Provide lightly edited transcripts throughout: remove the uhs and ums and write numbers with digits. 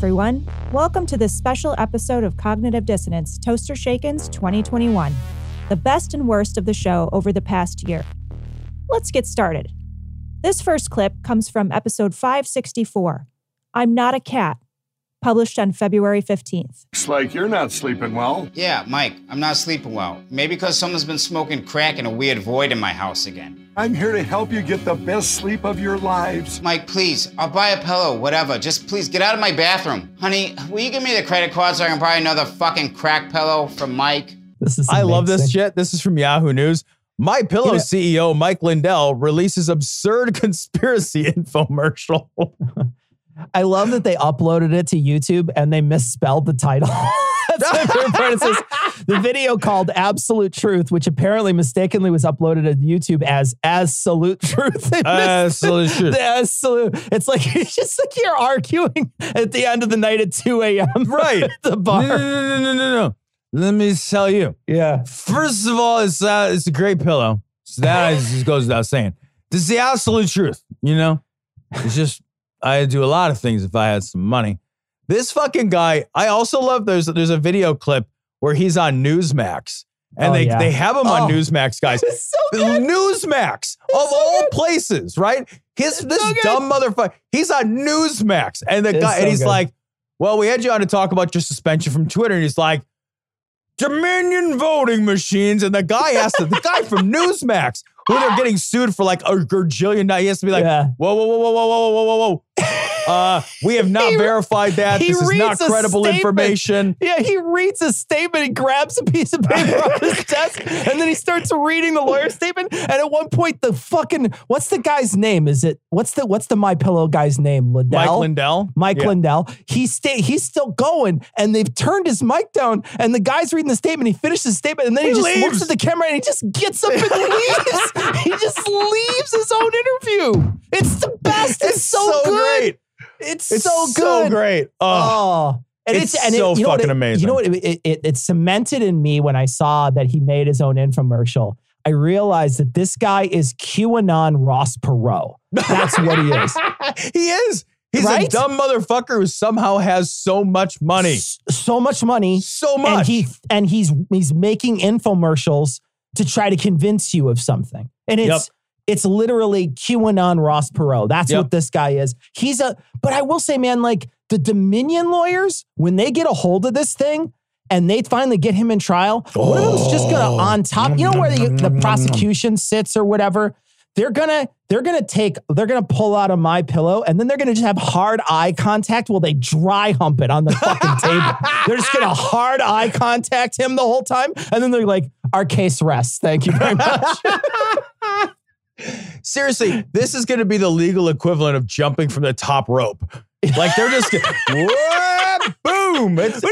Everyone. Welcome to this special episode of Cognitive Dissonance, Toaster Shakins 2021, the best and worst of the show over the past year. Let's get started. This first clip comes from episode 564, I'm Not a Cat, published on February 15th. Looks like you're not sleeping well. Yeah, Mike, I'm not sleeping well. Maybe because someone's been smoking crack in a weird void in my house again. I'm here to help you get the best sleep of your lives. Mike, please, I'll buy a pillow, whatever. Just please get out of my bathroom. Honey, will you give me the credit card so I can buy another fucking crack pillow from Mike? This is amazing. I love this shit. This is from Yahoo News. MyPillow CEO Mike Lindell releases absurd conspiracy infomercial. I love that they uploaded it to YouTube and they misspelled the title. The video called Absolute Truth, which apparently mistakenly was uploaded to YouTube as Salute Truth. Absolute Truth. It's like, it's just like you're arguing at the end of the night at 2 a.m. Right. At the bar. No. Let me tell you. Yeah. First of all, it's a great pillow. So that just goes without saying. This is the absolute truth, you know? It's just... I'd do a lot of things if I had some money. This fucking guy, I also love there's a video clip where he's on Newsmax. And they have him on Newsmax, guys. So good. Newsmax, places, right? Dumb motherfucker, he's on Newsmax. And he's like, well, we had you on to talk about your suspension from Twitter. And he's like, Dominion voting machines. And the guy the guy from Newsmax, who they're getting sued for like a gajillion dollars. He has to be like, whoa. We have not verified that. This is not credible information. Yeah, he reads a statement and grabs a piece of paper off his desk, and then he starts reading the lawyer's statement. And at one point, the fucking, what's the guy's name? What's the MyPillow guy's name? Lindell? Mike Lindell. Lindell. He's still going, and they've turned his mic down, and the guy's reading the statement. He finishes the statement, and then he just leaves. Looks at the camera, and he just gets up and leaves. He just leaves his own interview. It's the best. It's so good. Great. It's so good. So great. Oh. And amazing. You know what? It cemented in me when I saw that he made his own infomercial. I realized that this guy is QAnon Ross Perot. That's what he is. He is. He's a dumb motherfucker who somehow has so much money. So much money. So much. And he's making infomercials to try to convince you of something. And it's literally QAnon Ross Perot. That's what this guy is. But I will say, man, like the Dominion lawyers, when they get a hold of this thing and they finally get him in trial, one of them's just gonna on top, you know, where the prosecution sits or whatever. They're gonna pull out a MyPillow and then they're gonna just have hard eye contact while they dry hump it on the fucking table. They're just gonna hard eye contact him the whole time. And then they're like, our case rests. Thank you very much. Seriously, this is gonna be the legal equivalent of jumping from the top rope. Like they're just boom. It'd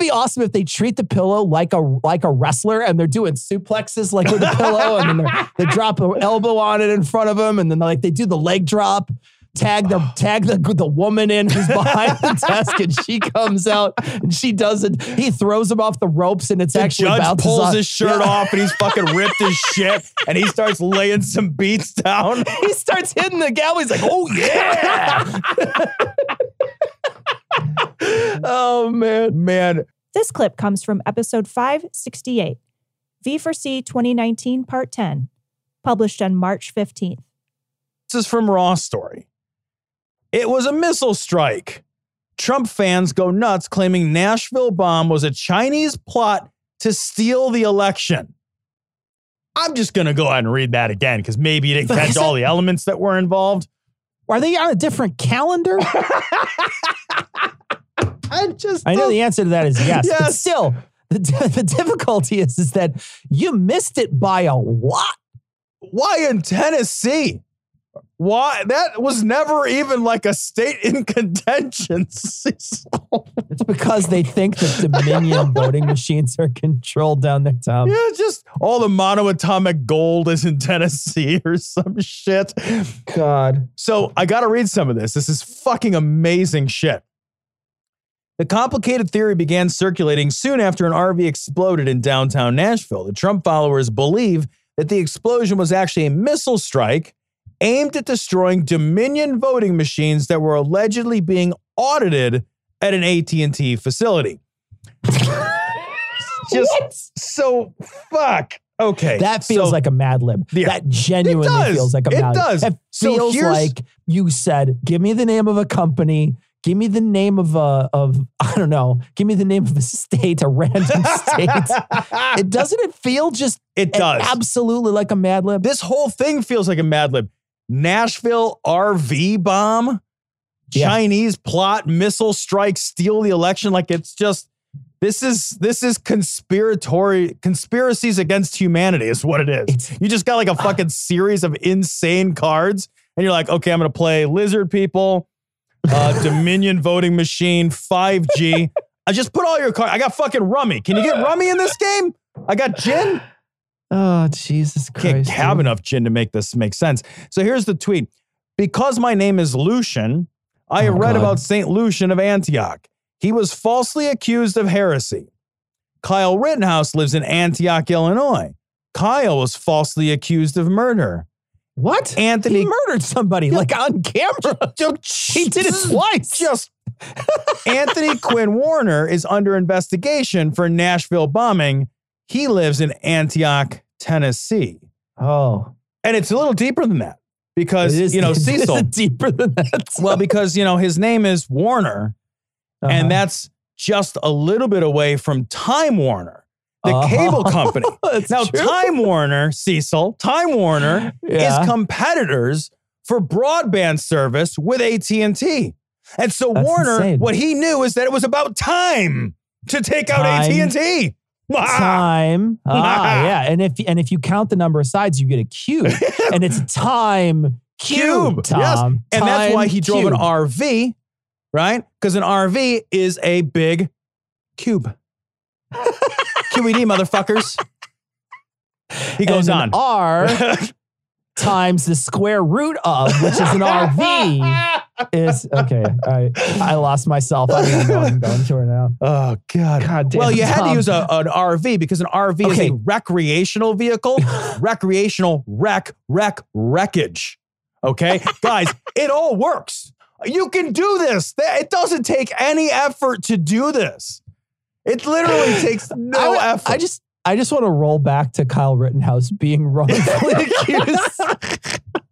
be awesome if they treat the pillow like a wrestler and they're doing suplexes like with the pillow and then they drop an elbow on it in front of them and then they do the leg drop, tag the woman in who's behind the desk and she comes out and she does it. He throws him off the ropes and it's actually bounces off. The judge pulls his shirt off and he's fucking ripped his shit and he starts laying some beats down. He starts hitting the gal. He's like, oh yeah. Oh, man. This clip comes from episode 568, V4C 2019, part 10, published on March 15th. This is from Raw Story. It was a missile strike. Trump fans go nuts claiming Nashville bomb was a Chinese plot to steal the election. I'm just going to go ahead and read that again because maybe you didn't catch all the elements that were involved. Are they on a different calendar? I know the answer to that is yes. But still, The difficulty is that you missed it by a lot. Why in Tennessee? Why? That was never even like a state in contention. It's because they think that Dominion voting machines are controlled down there, Tom. Yeah, just all the monoatomic gold is in Tennessee or some shit. God. So I got to read some of this. This is fucking amazing shit. The complicated theory began circulating soon after an RV exploded in downtown Nashville. The Trump followers believe that the explosion was actually a missile strike aimed at destroying Dominion voting machines that were allegedly being audited at an AT&T facility. Just what? So fuck. Okay. That feels like a Mad Lib. Yeah, that genuinely feels like a Mad Lib. It does. It feels like you said, give me the name of a company. Give me the name of I don't know. Give me the name of a state, a random state. Doesn't it feel just? It does. Absolutely like a Mad Lib. This whole thing feels like a Mad Lib. Nashville RV bomb, yeah. Chinese plot, missile strike, steal the election. Like it's just, this is conspiracies against humanity is what it is. You just got like a fucking series of insane cards and you're like, okay, I'm going to play lizard people. Dominion voting machine, 5G. I just put all your cards. I got fucking rummy. Can you get rummy in this game? I got gin. Oh, Jesus Christ. Can't have enough gin to make this make sense. So here's the tweet. Because my name is Lucian, I read about St. Lucian of Antioch. He was falsely accused of heresy. Kyle Rittenhouse lives in Antioch, Illinois. Kyle was falsely accused of murder. What? Anthony. He murdered somebody, like on camera. He did it twice. Anthony Quinn Warner is under investigation for Nashville bombing. He lives in Antioch, Tennessee. Oh. And it's a little deeper than that because, Cecil. It's deeper than that. Well, because, his name is Warner, and that's just a little bit away from Time Warner. The cable company. Now, true. Time Warner, Cecil, is competitors for broadband service with AT&T. And so that's Warner, insane. What he knew is that it was about time to take out AT&T. Time. Yeah. And if you count the number of sides, you get a cube. And it's time cube, Tom. Yes. And time that's why he drove an RV, right? Because an RV is a big cube. QED, motherfuckers. He goes on. R times the square root of, which is an RV, is... Okay, all right. I lost myself. I don't even know what I'm going to now. Oh, God. God damn. Well, you had to use an RV because an RV is a recreational vehicle. Wreckage. Okay? Guys, it all works. You can do this. It doesn't take any effort to do this. It literally takes no effort. I just want to roll back to Kyle Rittenhouse being wrongfully accused.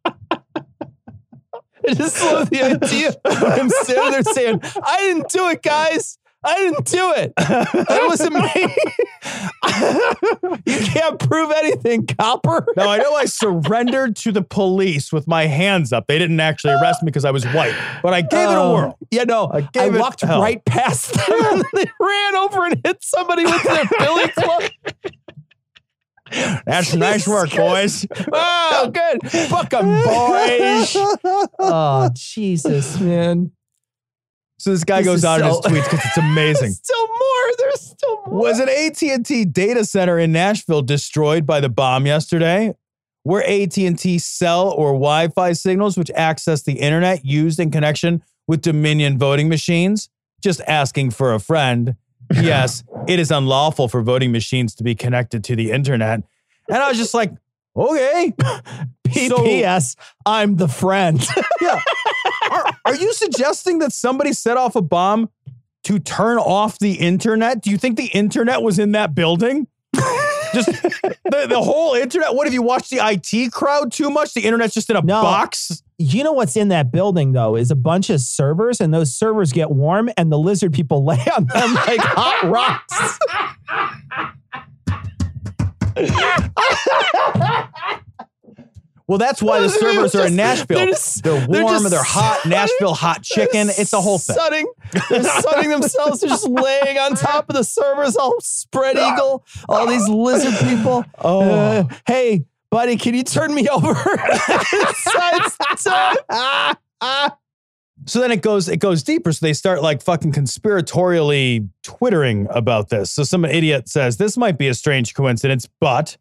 I just love the idea of him standing there saying, I didn't do it, guys. I didn't do it. That wasn't me. You can't prove anything, copper. Now, I know I surrendered to the police with my hands up. They didn't actually arrest me because I was white, but I gave it a whirl. Yeah, no, I walked right past them and they ran over and hit somebody with their billy club. That's nice work, boys. Oh, good. Fuck them, boys. Oh, Jesus, man. So this guy goes out and just tweets because it's amazing. There's still more. Was an AT&T data center in Nashville destroyed by the bomb yesterday? Were AT&T cell or Wi-Fi signals which access the internet used in connection with Dominion voting machines? Just asking for a friend. Yes, it is unlawful for voting machines to be connected to the internet. And I was just like, okay. P.S. I'm the friend. Yeah. Are you suggesting that somebody set off a bomb to turn off the internet? Do you think the internet was in that building? Just the whole internet? What, have you watched the IT Crowd too much? The internet's just in a box? You know what's in that building, though, is a bunch of servers, and those servers get warm, and the lizard people lay on them like hot rocks. Well, that's why the servers are in Nashville. They're warm, they're hot. Nashville hot chicken. It's a whole thing. They're sunning themselves. They're just laying on top of the servers, all spread eagle, all these lizard people. Oh, hey, buddy, can you turn me over? It's time. So then it goes deeper. So they start like fucking conspiratorially twittering about this. So some idiot says, this might be a strange coincidence, but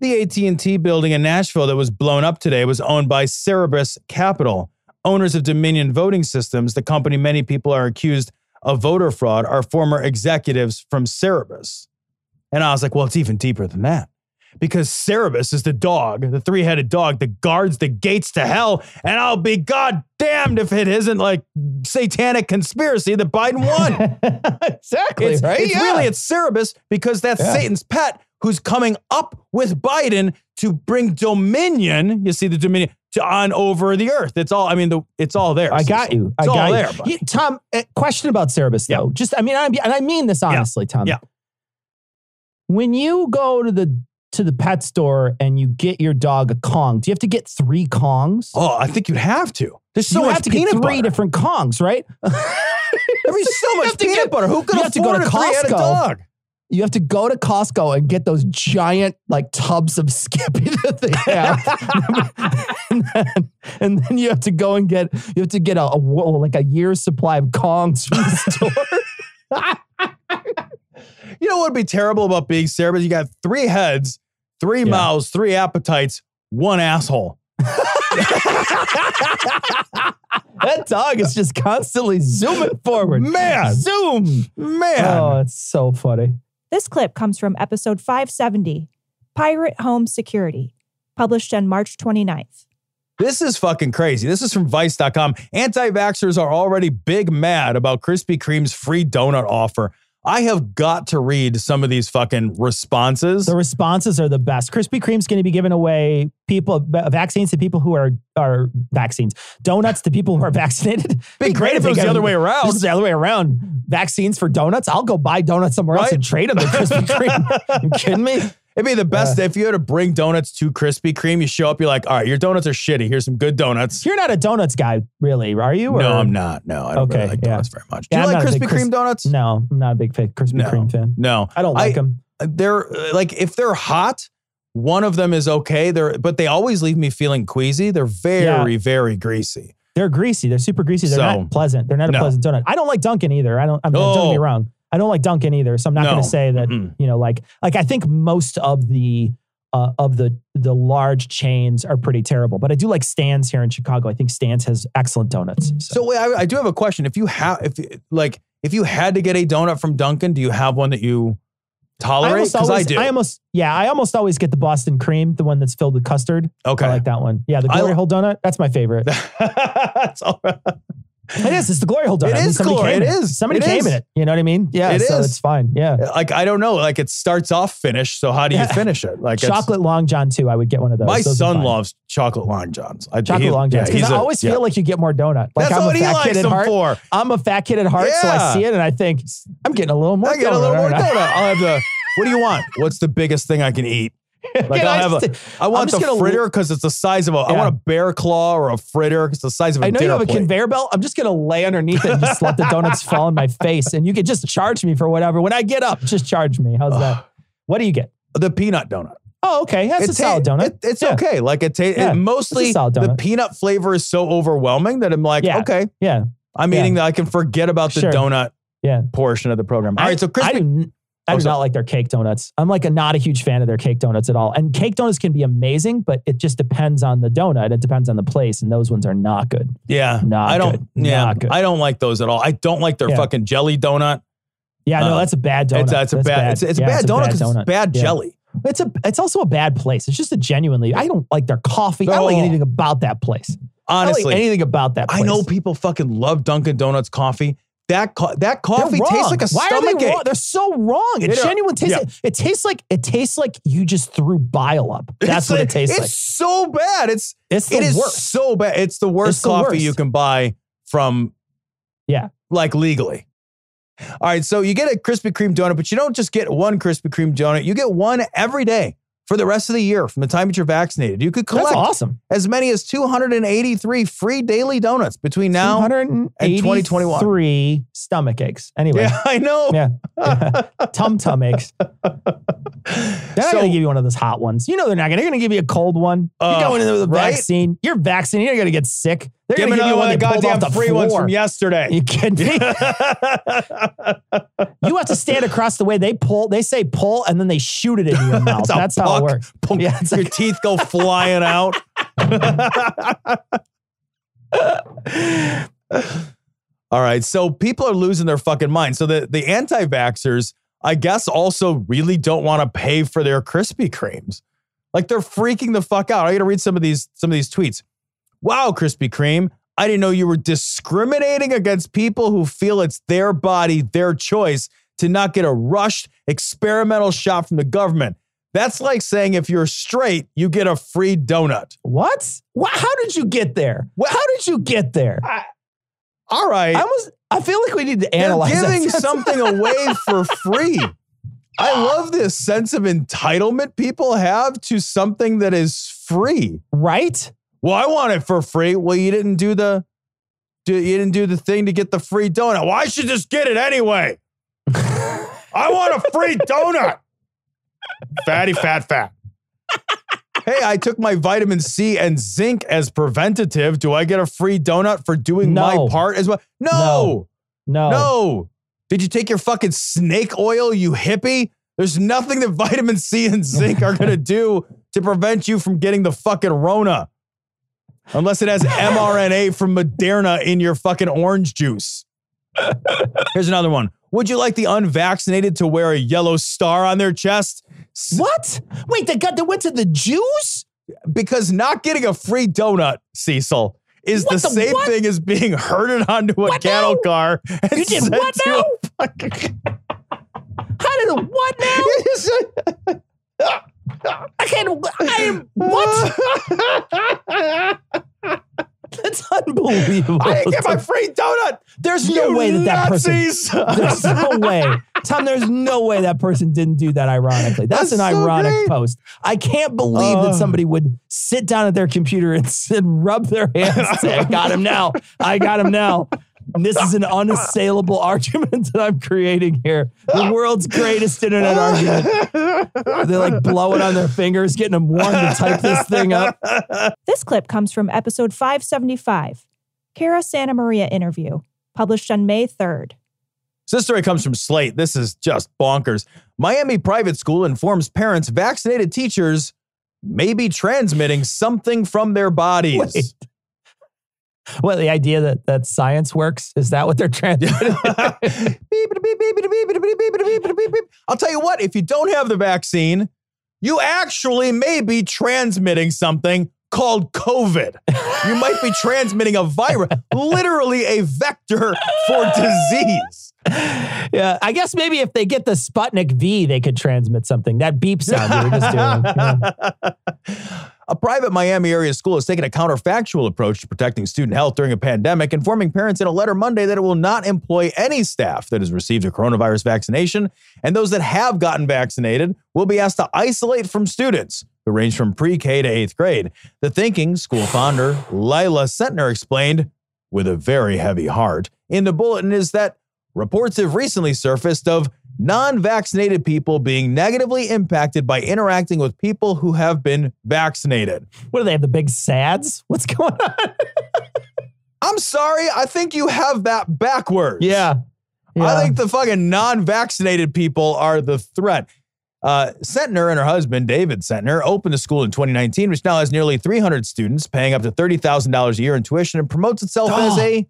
the AT&T building in Nashville that was blown up today was owned by Cerberus Capital, owners of Dominion voting systems, the company many people are accused of voter fraud, are former executives from Cerberus. And I was like, well, it's even deeper than that. Because Cerberus is the dog, the three-headed dog that guards the gates to hell, and I'll be goddamned if it isn't like satanic conspiracy that Biden won. Exactly, it's, right? It's Cerberus because that's Satan's pet who's coming up with Biden to bring dominion, you see the dominion, to on over the earth. It's all, I mean, it's all there. I got you. Tom, question about Cerberus though. Just, I mean, and I mean this honestly, Tom. Yeah. When you go to the pet store and you get your dog a Kong, do you have to get 3 Kongs? Oh, I think you'd have to. There's so much peanut butter. You have to get 3 different Kongs, right? There's so much peanut butter. Who could afford a 3-headed dog? You have to go to Costco and get those giant like tubs of Skippy that they have. and then you have to go and get, you have to get a year's supply of Kongs from the store. You know what would be terrible about being Cerberus? You got 3 heads, 3 mouths, 3 appetites, 1 asshole. That dog is just constantly zooming forward. Man. Zoom. Man. Oh, it's so funny. This clip comes from episode 570, Pirate Home Security, published on March 29th. This is fucking crazy. This is from Vice.com. Anti-vaxxers are already big mad about Krispy Kreme's free donut offer. I have got to read some of these fucking responses. The responses are the best. Krispy Kreme's going to be giving away vaccines to people who are vaccines. Donuts to people who are vaccinated. It'd be great if it was the other way around. This is the other way around. Vaccines for donuts. I'll go buy donuts somewhere else and trade them to Krispy Kreme. You kidding me? It'd be the best if you had to bring donuts to Krispy Kreme. You show up, you're like, all right, your donuts are shitty. Here's some good donuts. You're not a donuts guy, really, are you? Or? No, I'm not. No, I don't really like donuts very much. Do you like Krispy Kreme donuts? No, I'm not a big Krispy Kreme fan. No. I don't like them. They're like, if they're hot, one of them is okay. But they always leave me feeling queasy. They're very, very greasy. They're greasy. They're super greasy. They're not pleasant. They're not a pleasant donut. I don't like Dunkin' either. Don't get me wrong. I don't like Dunkin' either, so I'm not going to say that. Mm-mm. You know, like I think most of the large chains are pretty terrible, but I do like Stan's here in Chicago. I think Stan's has excellent donuts. So I do have a question. If you had to get a donut from Dunkin', do you have one that you tolerate? Because I do. I almost always get the Boston cream, the one that's filled with custard. Okay, I like that one. Yeah, the glory hole donut. That's my favorite. That's all right. It is. It's the glory hole donut. It is glory. It is. Somebody came in it. You know what I mean? Yeah. It is. It's fine. Yeah. Like, I don't know. Like, it starts off finished. So how do you finish it? Like chocolate Long John too. I would get one of those. My son loves chocolate Long Johns. Because I always feel like you get more donut. Like, that's what he likes them for. I'm a fat kid at heart. Yeah. So I see it and I think I'm getting a little more donut. I'll have the, what do you want? What's the biggest thing I can eat? Like I want the fritter because it's the size of a. Yeah. I want a bear claw or a fritter because it's the size of a. I know you have a conveyor belt. I'm just gonna lay underneath it and just let the donuts fall in my face, and you can just charge me for whatever. When I get up, just charge me. How's that? What do you get? The peanut donut. Oh, okay. That's a solid donut. It's okay. Like it mostly the peanut flavor is so overwhelming that I'm like, okay, I'm eating that. I can forget about the donut portion of the program. All right, so Krispy. I do not like their cake donuts. I'm not a huge fan of their cake donuts at all. And cake donuts can be amazing, but it just depends on the donut. It depends on the place. And those ones are not good. Yeah. I don't like those at all. I don't like their fucking jelly donut. Yeah, no, that's a bad donut. It's a bad donut because it's bad jelly. It's also a bad place. It's just I don't like their coffee. I don't like anything about that place. Honestly. I don't like anything about that place. I know people fucking love Dunkin' Donuts coffee. That coffee tastes like a stomachache. They're so wrong. It tastes like you just threw bile up. That's what it tastes like. It's so bad. It is so bad. It's the worst coffee you can buy from legally. All right, so you get a Krispy Kreme donut, but you don't just get one Krispy Kreme donut. You get one every day for the rest of the year from the time that you're vaccinated. You could collect as many as 283 free daily donuts between now and 2021. 283 stomach aches. Anyway. Yeah, I know. Yeah. Tum-tum aches. They're not going to give you one of those hot ones. You know they're not going to. They're going to give you a cold one. You're going into the vaccine. You're vaccinated. You're going to get sick. They're going to give you one of the goddamn free ones from yesterday. You kidding me? You have to stand across the way. They pull. They say pull, and then they shoot it into your mouth. That's how it works. Yeah, your teeth go flying out. All right. So people are losing their fucking mind. So the anti-vaxxers, I guess, also really don't want to pay for their Krispy Kremes. Like, they're freaking the fuck out. I got to read some of these tweets. Wow, Krispy Kreme, I didn't know you were discriminating against people who feel it's their body, their choice to not get a rushed experimental shot from the government. That's like saying if you're straight, you get a free donut. What? How did you get there? How did you get there? All right. I feel like we need to analyze that. They're giving something away for free. I love this sense of entitlement people have to something that is free. Right? Well, I want it for free. Well, you didn't do the thing to get the free donut. Well, I should just get it anyway. I want a free donut. Fatty, fat, fat. Hey, I took my vitamin C and zinc as preventative. Do I get a free donut for doing my part as well? No. Did you take your fucking snake oil, you hippie? There's nothing that vitamin C and zinc are going to do to prevent you from getting the fucking Rona. Unless it has mRNA from Moderna in your fucking orange juice. Here's another one. Would you like the unvaccinated to wear a yellow star on their chest? What? Wait, they went to the Jews? Because not getting a free donut, Cecil, is the same thing as being herded onto a cattle car. And you did what now? How did a what now? What? That's unbelievable. I didn't get my free donut. There's no way that Nazis. There's no way. Tom, there's no way that person didn't do that ironically. That's an ironic post. I can't believe that somebody would sit down at their computer and rub their hands and say, I got him now. And this is an unassailable argument that I'm creating here. The world's greatest internet argument. They like blow it on their fingers, getting them warm to type this thing up. This clip comes from episode 575, Cara Santa Maria interview, published on May 3rd. So this story comes from Slate. This is just bonkers. Miami private school informs parents vaccinated teachers may be transmitting something from their bodies. Wait. What, the idea that science works? Is that what they're transmitting? I'll tell you what, if you don't have the vaccine, you actually may be transmitting something called COVID. You might be transmitting a virus, literally a vector for disease. Yeah, I guess maybe if they get the Sputnik V, they could transmit something. That beep sound you were just doing. Yeah. A private Miami area school has taken a counterfactual approach to protecting student health during a pandemic, informing parents in a letter Monday that it will not employ any staff that has received a coronavirus vaccination, and those that have gotten vaccinated will be asked to isolate from students who range from pre-K to 8th grade. The thinking, school founder Lila Sentner explained, with a very heavy heart, in the bulletin is that reports have recently surfaced of non-vaccinated people being negatively impacted by interacting with people who have been vaccinated. What do they have, the big SADs? What's going on? I'm sorry, I think you have that backwards. Yeah. I think the fucking non-vaccinated people are the threat. Sentner and her husband, David Sentner, opened the school in 2019, which now has nearly 300 students, paying up to $30,000 a year in tuition, and promotes itself as a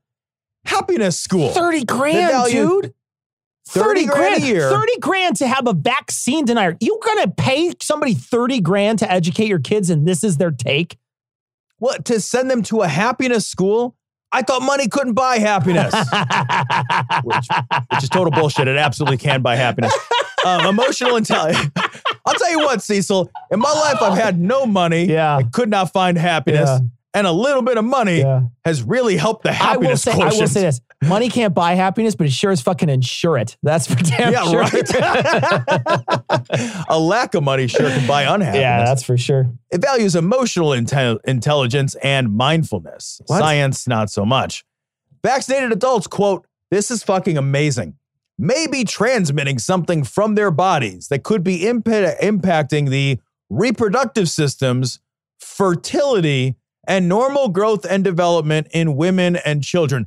happiness school. 30 grand, dude. 30 grand a year. 30 grand to have a vaccine denier. You gonna pay somebody 30 grand to educate your kids and this is their take? What, to send them to a happiness school? I thought money couldn't buy happiness. which is total bullshit. It absolutely can buy happiness. Emotional intelligence. I'll tell you what, Cecil. In my life, I've had no money. Yeah. I could not find happiness. Yeah. and a little bit of money has really helped the happiness quotient. I will say this. Money can't buy happiness, but it sure as fucking insure it. That's for damn sure. Right. A lack of money sure can buy unhappiness. Yeah, that's for sure. It values emotional intelligence and mindfulness. What? Science, not so much. Vaccinated adults, quote, "This is fucking amazing. May be transmitting something from their bodies that could be impacting the reproductive systems, fertility, and normal growth and development in women and children.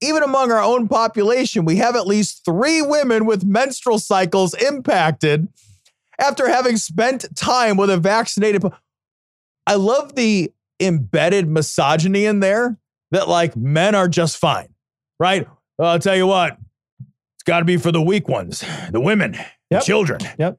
Even among our own population, we have at least 3 women with menstrual cycles impacted after having spent time with a vaccinated." I love the embedded misogyny in there that like men are just fine, right? Well, I'll tell you what, it's got to be for the weak ones, the women, the children. Yep.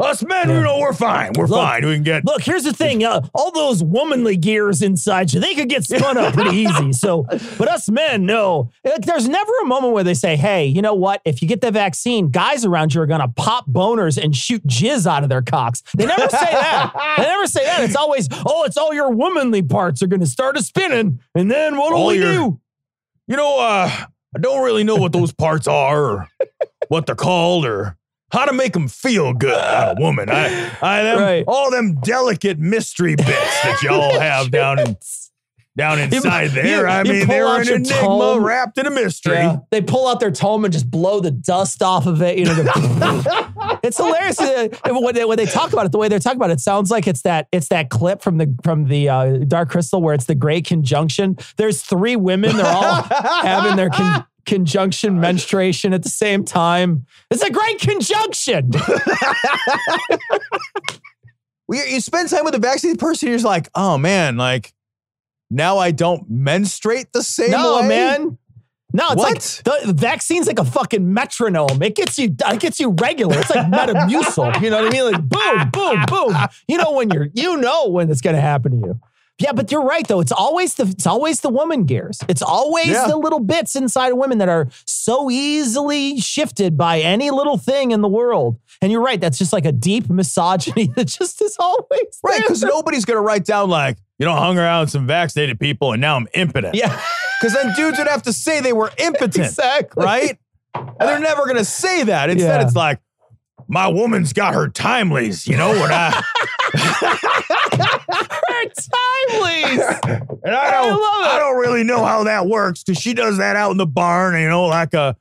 Us men, you know, we're fine. We're fine. We can get. Look, here's the thing. All those womanly gears inside you, they could get spun up pretty easy. So, but us men, no. Like, there's never a moment where they say, hey, you know what? If you get the vaccine, guys around you are going to pop boners and shoot jizz out of their cocks. They never say that. They never say that. It's always, oh, it's all your womanly parts are going to start a spinning. And then what'll we do? You know, I don't really know what those parts are or what they're called or how to make them feel good, a woman. All them delicate mystery bits that y'all have down inside there. They're an enigma wrapped in a mystery. Yeah. They pull out their tome and just blow the dust off of it. You know, it's hilarious when they talk about it. The way they're talking about it, it sounds like it's that clip from the Dark Crystal where it's the Great Conjunction. There's 3 women. They're all having their conjunction menstruation at the same time. It's a great conjunction. You spend time with a vaccinated person, you're just like, oh man, like now I don't menstruate the same way. No, man. No, it's like the vaccine's like a fucking metronome. It gets you regular. It's like Metamucil. You know what I mean? Like boom, boom, boom. You know when when it's gonna happen to you. Yeah, but you're right though. It's always the woman gears. It's always the little bits inside of women that are so easily shifted by any little thing in the world. And you're right. That's just like a deep misogyny that just is always right. Because nobody's gonna write down like, you know, I hung around with some vaccinated people and now I'm impotent. Yeah, because then dudes would have to say they were impotent. Exactly. Right. And they're never gonna say that. Instead, it's like my woman's got her timelies. You know when I. Her timelies. And I don't really know how that works because she does that out in the barn, you know, like a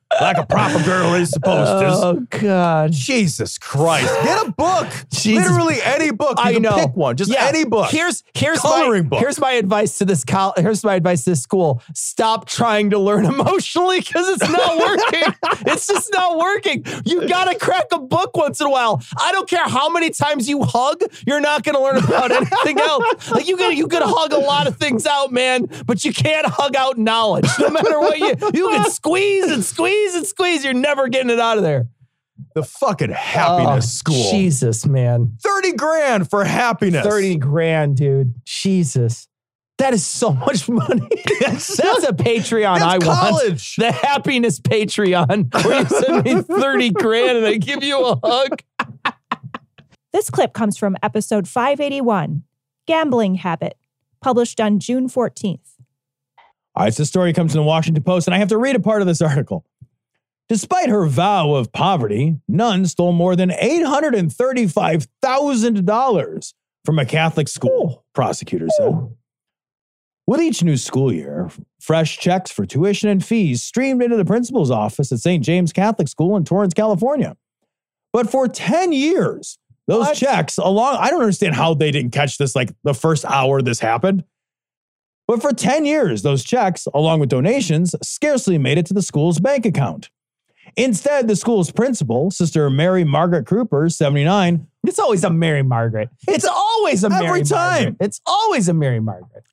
proper girl is supposed to. Oh God. Jesus Christ. Get a book. Jesus. Literally any book. Pick one. Just any book. Here's my advice to this school. Stop trying to learn emotionally because it's not working. It's just not working. You gotta crack a book once in a while. I don't care how many times you hug, you're not gonna learn about anything else. Like you could hug a lot of things out, man, but you can't hug out knowledge. No matter what you can squeeze. You're never getting it out of there. The fucking happiness school. Jesus, man. 30 grand for happiness. 30 grand, dude. Jesus. That is so much money. That's a Patreon I college. Want. The happiness Patreon where you send me 30 grand and I give you a hug. This clip comes from episode 581, Gambling Habit, published on June 14th. All right, so the story comes in the Washington Post, and I have to read a part of this article. Despite her vow of poverty, Nunn stole more than $835,000 from a Catholic school, prosecutors said. With each new school year, fresh checks for tuition and fees streamed into the principal's office at St. James Catholic School in Torrance, California. But for 10 years, those checks along, I don't understand how they didn't catch this like the first hour this happened. But for 10 years, those checks, along with donations, scarcely made it to the school's bank account. Instead, the school's principal, Sister Mary Margaret Kruper, 79. It's always a Mary Margaret. It's always a Mary Margaret. Every time. It's always a Mary Margaret.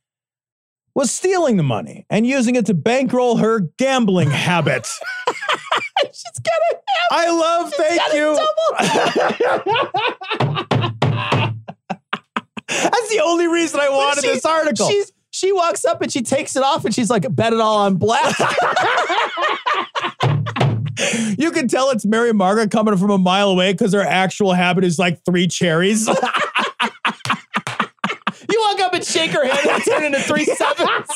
Was stealing the money and using it to bankroll her gambling habit. She's got a habit. I love, That's the only reason I wanted this article. She walks up and she takes it off and she's like, bet it all on black. You can tell it's Mary Margaret coming from a mile away because her actual habit is like 3 cherries. You walk up and and shake her hand and turn into 3 sevens.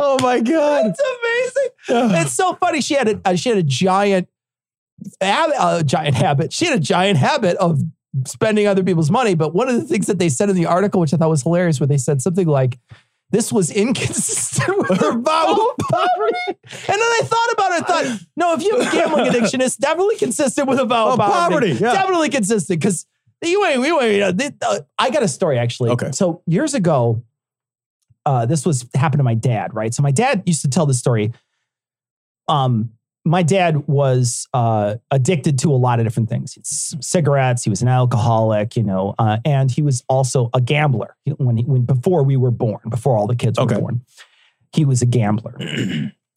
Oh my God! It's amazing. It's so funny. She had a giant habit. She had a giant habit of spending other people's money. But one of the things that they said in the article, which I thought was hilarious, where they said something like, "This was inconsistent with her vow of poverty." And then I thought about it. I thought, no, if you have a gambling addiction, it's definitely consistent with a vow of poverty. Yeah. Definitely consistent because I got a story actually. Okay. So years ago. This happened to my dad, right? So my dad used to tell this story. My dad was addicted to a lot of different things. Cigarettes. He was an alcoholic, and he was also a gambler. Before we were born, before all the kids were born, he was a gambler.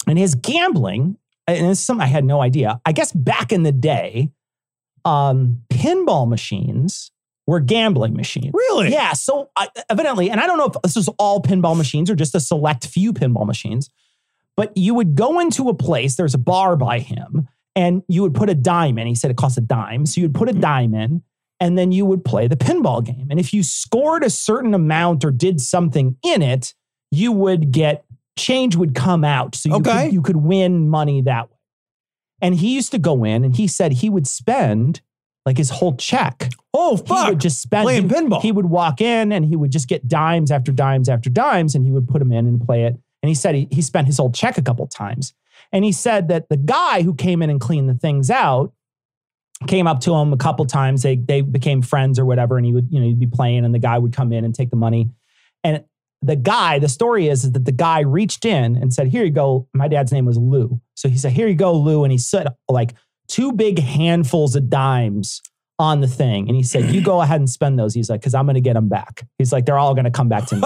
And his gambling, and this is something I had no idea. I guess back in the day, pinball machines. We're gambling machines. Really? Yeah. So evidently, and I don't know if this is all pinball machines or just a select few pinball machines, but you would go into a place, there's a bar by him, and you would put a dime in. He said it cost a dime. So you'd put a dime in, and then you would play the pinball game. And if you scored a certain amount or did something in it, you would get, change would come out. So you could win money that way. And he used to go in, and he said he would spend like his whole check. Oh, fuck. He would just spend playing pinball. He would walk in and he would just get dimes after dimes after dimes, and he would put them in and play it. And he said he spent his whole check a couple times. And he said that the guy who came in and cleaned the things out came up to him a couple times. They became friends or whatever, and he would, you'd be playing, and the guy would come in and take the money. And the story is that the guy reached in and said, "Here you go." My dad's name was Lou. So he said, "Here you go, Lou." And he said, like, 2 big handfuls of dimes on the thing. And he said, "You go ahead and spend those." He's like, "Because I'm going to get them back." He's like, "They're all going to come back to me."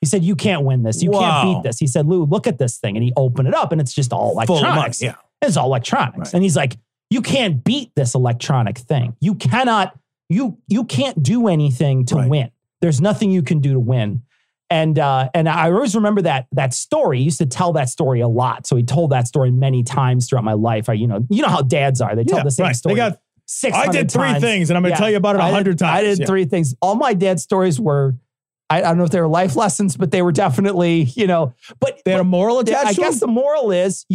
He said, "You can't win this. You can't beat this." He said, "Lou, look at this thing." And he opened it up, and it's just all electronics. Full of money, yeah. It's all electronics. Right. And he's like, "You can't beat this electronic thing. You cannot, you can't do anything to win. There's nothing you can do to win." And I always remember that story. He used to tell that story a lot. So he told that story many times throughout my life. You know how dads are. They tell the same story. They got 600 times. I did 3 things, and I'm going to tell you about it 100 times. I did 3 things. All my dad's stories were, I don't know if they were life lessons, but they were definitely, But they had a moral attached to them? I guess the moral is,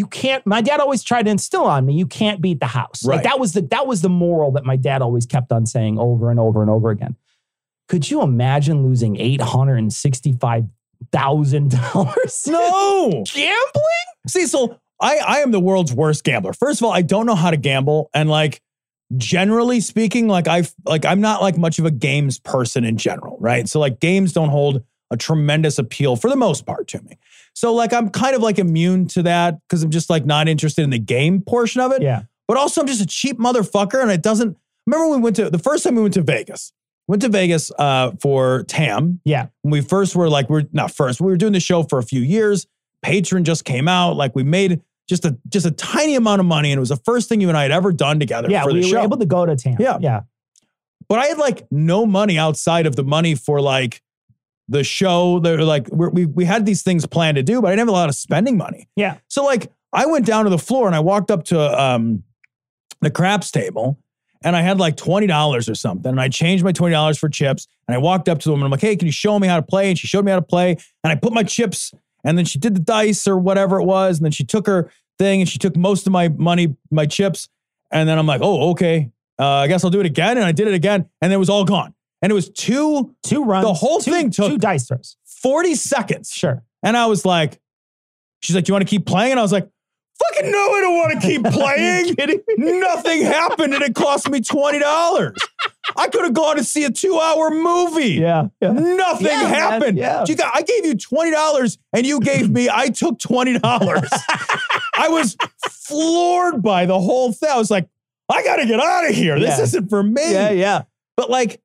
my dad always tried to instill on me, you can't beat the house. Right. Like that was the moral that my dad always kept on saying over and over and over again. Could you imagine losing $865,000? No. Gambling? Cecil, I am the world's worst gambler. First of all, I don't know how to gamble. And generally speaking, I'm not much of a games person in general, right? So games don't hold a tremendous appeal for the most part to me. So I'm kind of immune to that because I'm just not interested in the game portion of it. Yeah. But also I'm just a cheap motherfucker, and it doesn't, remember the first time we went to Vegas. Went to Vegas for TAM. Yeah. When we first were we were doing the show for a few years. Patreon just came out. We made just a tiny amount of money, and it was the first thing you and I had ever done together for the show. Yeah, we were able to go to TAM. Yeah. Yeah. But I had no money outside of the money for the show. We had these things planned to do, but I didn't have a lot of spending money. Yeah. So I went down to the floor and I walked up to the craps table. And I had $20 or something. And I changed my $20 for chips. And I walked up to the woman. I'm like, "Hey, can you show me how to play?" And she showed me how to play. And I put my chips. And then she did the dice or whatever it was. And then she took her thing. And she took most of my money, my chips. And then I'm like, "Oh, okay. I guess I'll do it again." And I did it again. And it was all gone. And it was two runs. The whole thing took 2 dice throws. 40 seconds. Sure. And I was like, she's like, "Do you want to keep playing?" And I was like, "Fucking no, I don't want to keep playing." Nothing happened, and it cost me $20. I could have gone to see a 2-hour movie. Yeah. Nothing happened. Yeah. I gave you $20, and you gave me, I took $20. I was floored by the whole thing. I was like, I got to get out of here. Yeah. This isn't for me. Yeah. But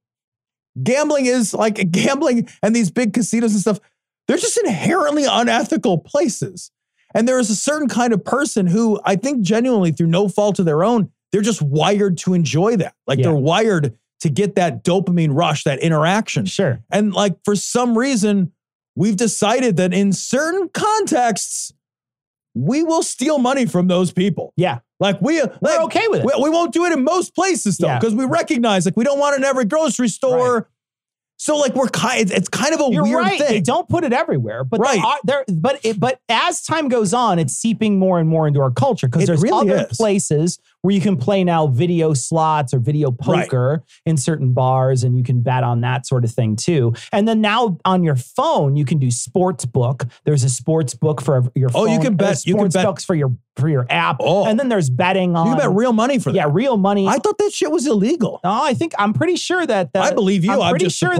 gambling is gambling, and these big casinos and stuff, they're just inherently unethical places. And there is a certain kind of person who I think genuinely, through no fault of their own, they're just wired to enjoy that. They're wired to get that dopamine rush, that interaction. Sure. And for some reason, we've decided that in certain contexts, we will steal money from those people. Yeah. Like we're okay with it. We won't do it in most places though, because we recognize like we don't want it in every grocery store. Right. So like it's kind of a weird thing. They don't put it everywhere, but but as time goes on, it's seeping more and more into our culture because there's really other places where you can play now video slots or video poker in certain bars, and you can bet on that sort of thing too. And then now on your phone, you can do sports book. There's a sports book for your phone. Oh, you can bet. You can bet books for your app. Oh. And then there's betting on. You can bet real money for that. Yeah, real money. I thought that shit was illegal. No, I think I'm pretty sure that I believe you. I'm pretty sure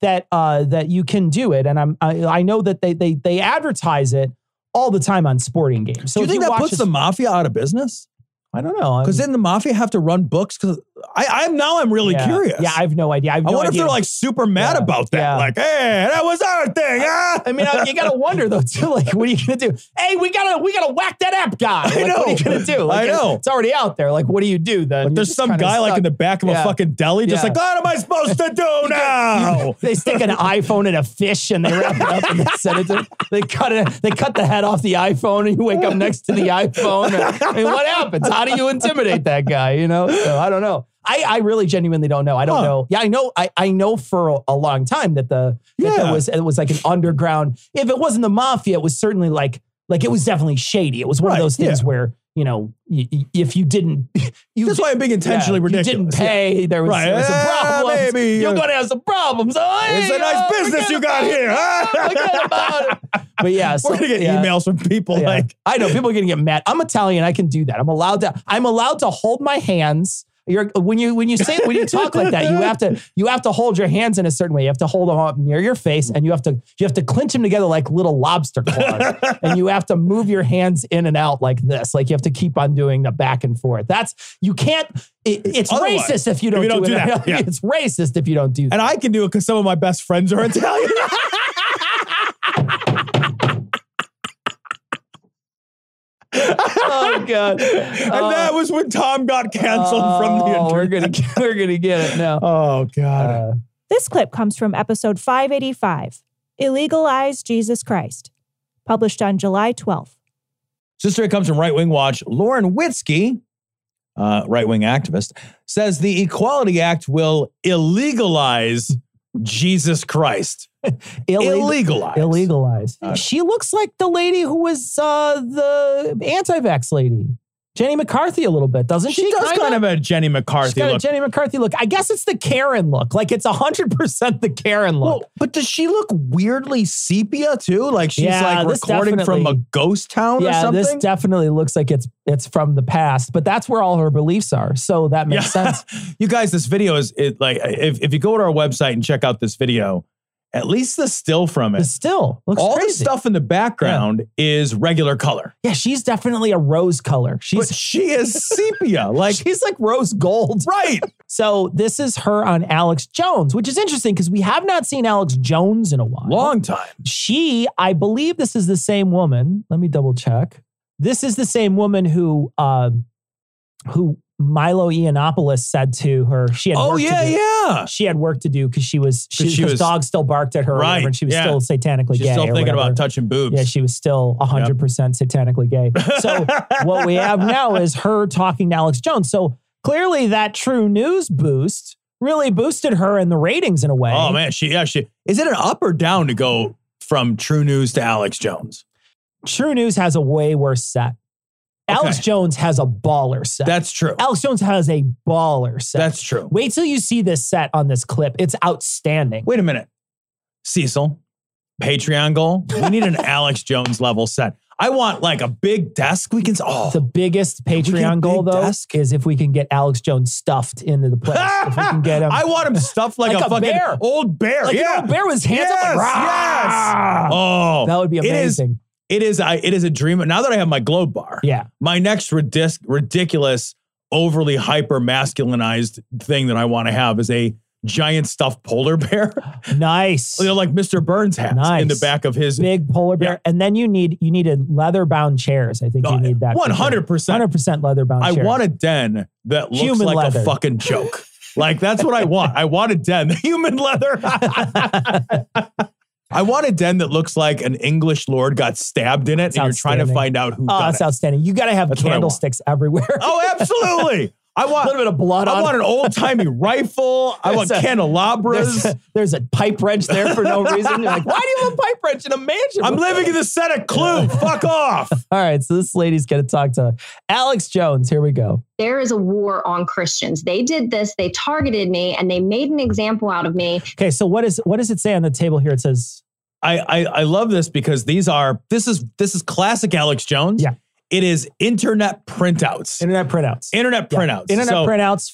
that you can do it, and I know that they advertise it all the time on sporting games. So do you think that puts the mafia out of business? I don't know. Because didn't the mafia have to run books? Because I'm really curious. Yeah, I have no idea. I wonder if they're like super mad about that. Yeah. Like, hey, that was our thing. I mean, you got to wonder though too. Like, what are you going to do? Hey, we gotta whack that app guy. Like, I know. What are you going to do? Like, I know. It's already out there. Like, what do you do then? Like, there's some guy like in the back of a fucking deli, just like, what am I supposed to do now? They stick an iPhone in a fish and they wrap it up and send it to. They cut it. They cut the head off the iPhone and you wake up next to the iPhone. I mean, what happens? How do you intimidate that guy? You know, so I don't know. I really genuinely don't know. I don't know. Yeah, I know. I know for a long time that it was like an underground. If it wasn't the mafia, it was certainly like it was definitely shady. It was one of those things where you know if you didn't. That's why I'm being intentionally ridiculous. You didn't pay. There was some problems. Maybe, you're going to have some problems. Oh, it's a nice business you got here. Forget about it. But yeah, we're gonna get emails from people like I know people are gonna get mad. I'm Italian. I can do that. I'm allowed to hold my hands. When you talk like that, you have to hold your hands in a certain way. You have to hold them up near your face, and you have to clinch them together like little lobster claws, and you have to move your hands in and out like this. Like you have to keep on doing the back and forth. It's racist if you don't do that. Yeah. It's racist if you don't do that. And I can do it because some of my best friends are Italian. Oh God! And that was when Tom got canceled from the internet. We're gonna get it now. Oh God! This clip comes from episode 585, "Illegalize Jesus Christ," published on July 12th. Sister, it comes from Right Wing Watch. Lauren Witzke, right wing activist, says the Equality Act will illegalize Jesus Christ. Illegalize. She looks like the lady who was the anti-vax lady. Jenny McCarthy a little bit, doesn't she? She does kind of a Jenny McCarthy look. Jenny McCarthy look. I guess it's the Karen look. Like it's 100% the Karen look. Well, but does she look weirdly sepia too? Like she's like recording from a ghost town or something? Yeah, this definitely looks like it's from the past, but that's where all her beliefs are. So that makes sense. You guys, this video if you go to our website and check out this video, at least the still from it. The still looks all crazy. The stuff in the background is regular color. Yeah, she's definitely a rose color. But she is sepia. Like she's like rose gold. Right. So this is her on Alex Jones, which is interesting because we have not seen Alex Jones in a while. Long time. I believe this is the same woman. Let me double check. This is the same woman who Milo Yiannopoulos said to her, she had work to do because she was dogs still barked at her, right? And she was still satanically gay. She's still thinking about touching boobs. Yeah, she was still 100% satanically gay. So what we have now is her talking to Alex Jones. So clearly that True News boost really boosted her in the ratings in a way. Oh man, she is it an up or down to go from True News to Alex Jones? True News has a way worse set. Alex Jones has a baller set. That's true. Alex Jones has a baller set. That's true. Wait till you see this set on this clip. It's outstanding. Wait a minute. Cecil, Patreon goal. We need an Alex Jones level set. I want like a big desk. We can. Oh, the biggest Patreon goal though is if we can get Alex Jones stuffed into the place. If we can get him, I want him stuffed like a fucking bear. Old bear. Like an old bear with his hands up. Like, yes. Oh, that would be amazing. It is a dream. Now that I have my Globe bar, my next ridiculous, overly hyper-masculinized thing that I want to have is a giant stuffed polar bear. Nice. You know, like Mr. Burns has in the back of his big polar bear. And then you need leather-bound chairs. I think you need that. 100%. 100% leather-bound chairs. I want a den that looks human like leather. A fucking joke. Like that's what I want. I want a den. Human leather. I want a den that looks like an English lord got stabbed in it, and you're trying to find out who done it. Oh, that's outstanding. You got to have candlesticks everywhere. Oh, absolutely. I want a little bit of blood on it. I want an old-timey rifle. I want candelabras. There's a pipe wrench there for no reason. You're like, why do you have a pipe wrench in a mansion? I'm living in the set of Clue. Fuck off. All right, so this lady's going to talk to Alex Jones. Here we go. There is a war on Christians. They did this. They targeted me, and they made an example out of me. Okay, so what does it say on the table here? It says... I love this because these are... This is classic Alex Jones. Yeah. It is internet printouts. Internet printouts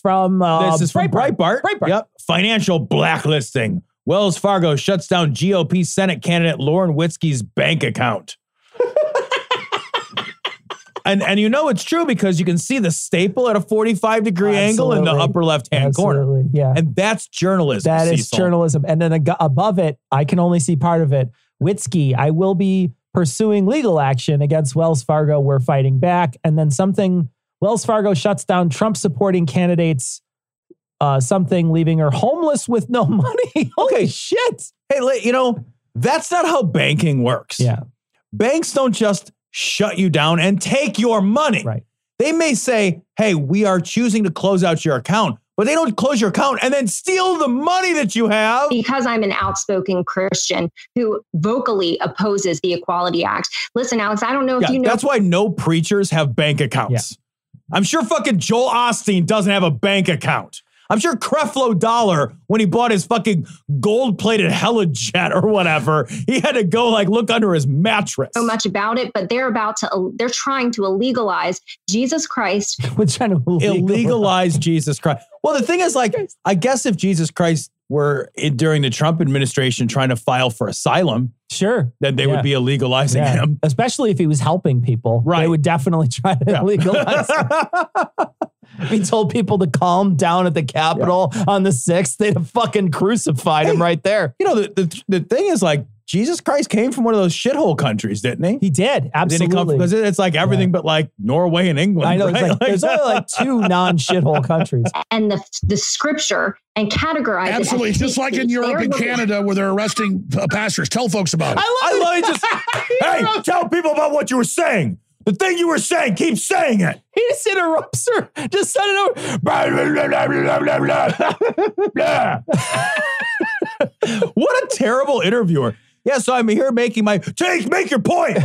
from... this is from Breitbart. Yep. Financial blacklisting. Wells Fargo shuts down GOP Senate candidate Lauren Witzke's bank account. and you know it's true because you can see the staple at a 45-degree angle in the upper left-hand corner. Yeah. And that's journalism, That Cecil. Is journalism. And then above it, I can only see part of it. Witzke, I will be... pursuing legal action against Wells Fargo. We're fighting back. And then something, Wells Fargo shuts down Trump supporting candidates, something, leaving her homeless with no money. Okay, shit. Hey, you know, that's not how banking works. Yeah. Banks don't just shut you down and take your money. Right. They may say, hey, we are choosing to close out your account. But they don't close your account and then steal the money that you have. Because I'm an outspoken Christian who vocally opposes the Equality Act. Listen, Alex, I don't know if you know. That's why no preachers have bank accounts. Yeah. I'm sure fucking Joel Osteen doesn't have a bank account. I'm sure Creflo Dollar, when he bought his fucking gold-plated helijet or whatever, he had to go look under his mattress. So much about it, but they're trying to illegalize Jesus Christ. We're trying to illegalize Jesus Christ. Well, the thing is, I guess if Jesus Christ were during the Trump administration trying to file for asylum, sure, then they would be illegalizing him, especially if he was helping people. Right, they would definitely try to illegalize him. He told people to calm down at the Capitol on the 6th. They'd fucking crucified him right there. You know, the thing is Jesus Christ came from one of those shithole countries, didn't he? He did, absolutely. Because it's everything but Norway and England. I know, right? There's only two non-shithole countries. And the scripture and categorize absolutely, it just like in Europe and Canada where they're arresting pastors. Tell folks about it. Hey, tell people about what you were saying. The thing you were saying, keep saying it. He just interrupts her. Just send it over. Blah, blah, blah, blah, blah, blah. What a terrible interviewer. Yeah, so I'm here making my... make your point. Are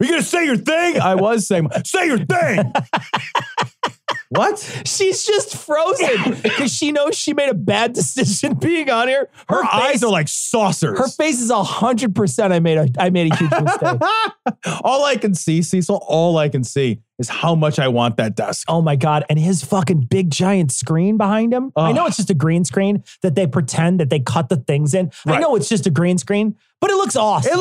you going to say your thing? I was saying... Say your thing. What? She's just frozen because she knows she made a bad decision being on here. Her eyes are like saucers. Her face is 100%. I made a huge mistake. All I can see, Cecil, is how much I want that desk. Oh my God. And his fucking big giant screen behind him. I know it's just a green screen that they pretend that they cut the things in. Right. I know it's just a green screen, but it looks awesome.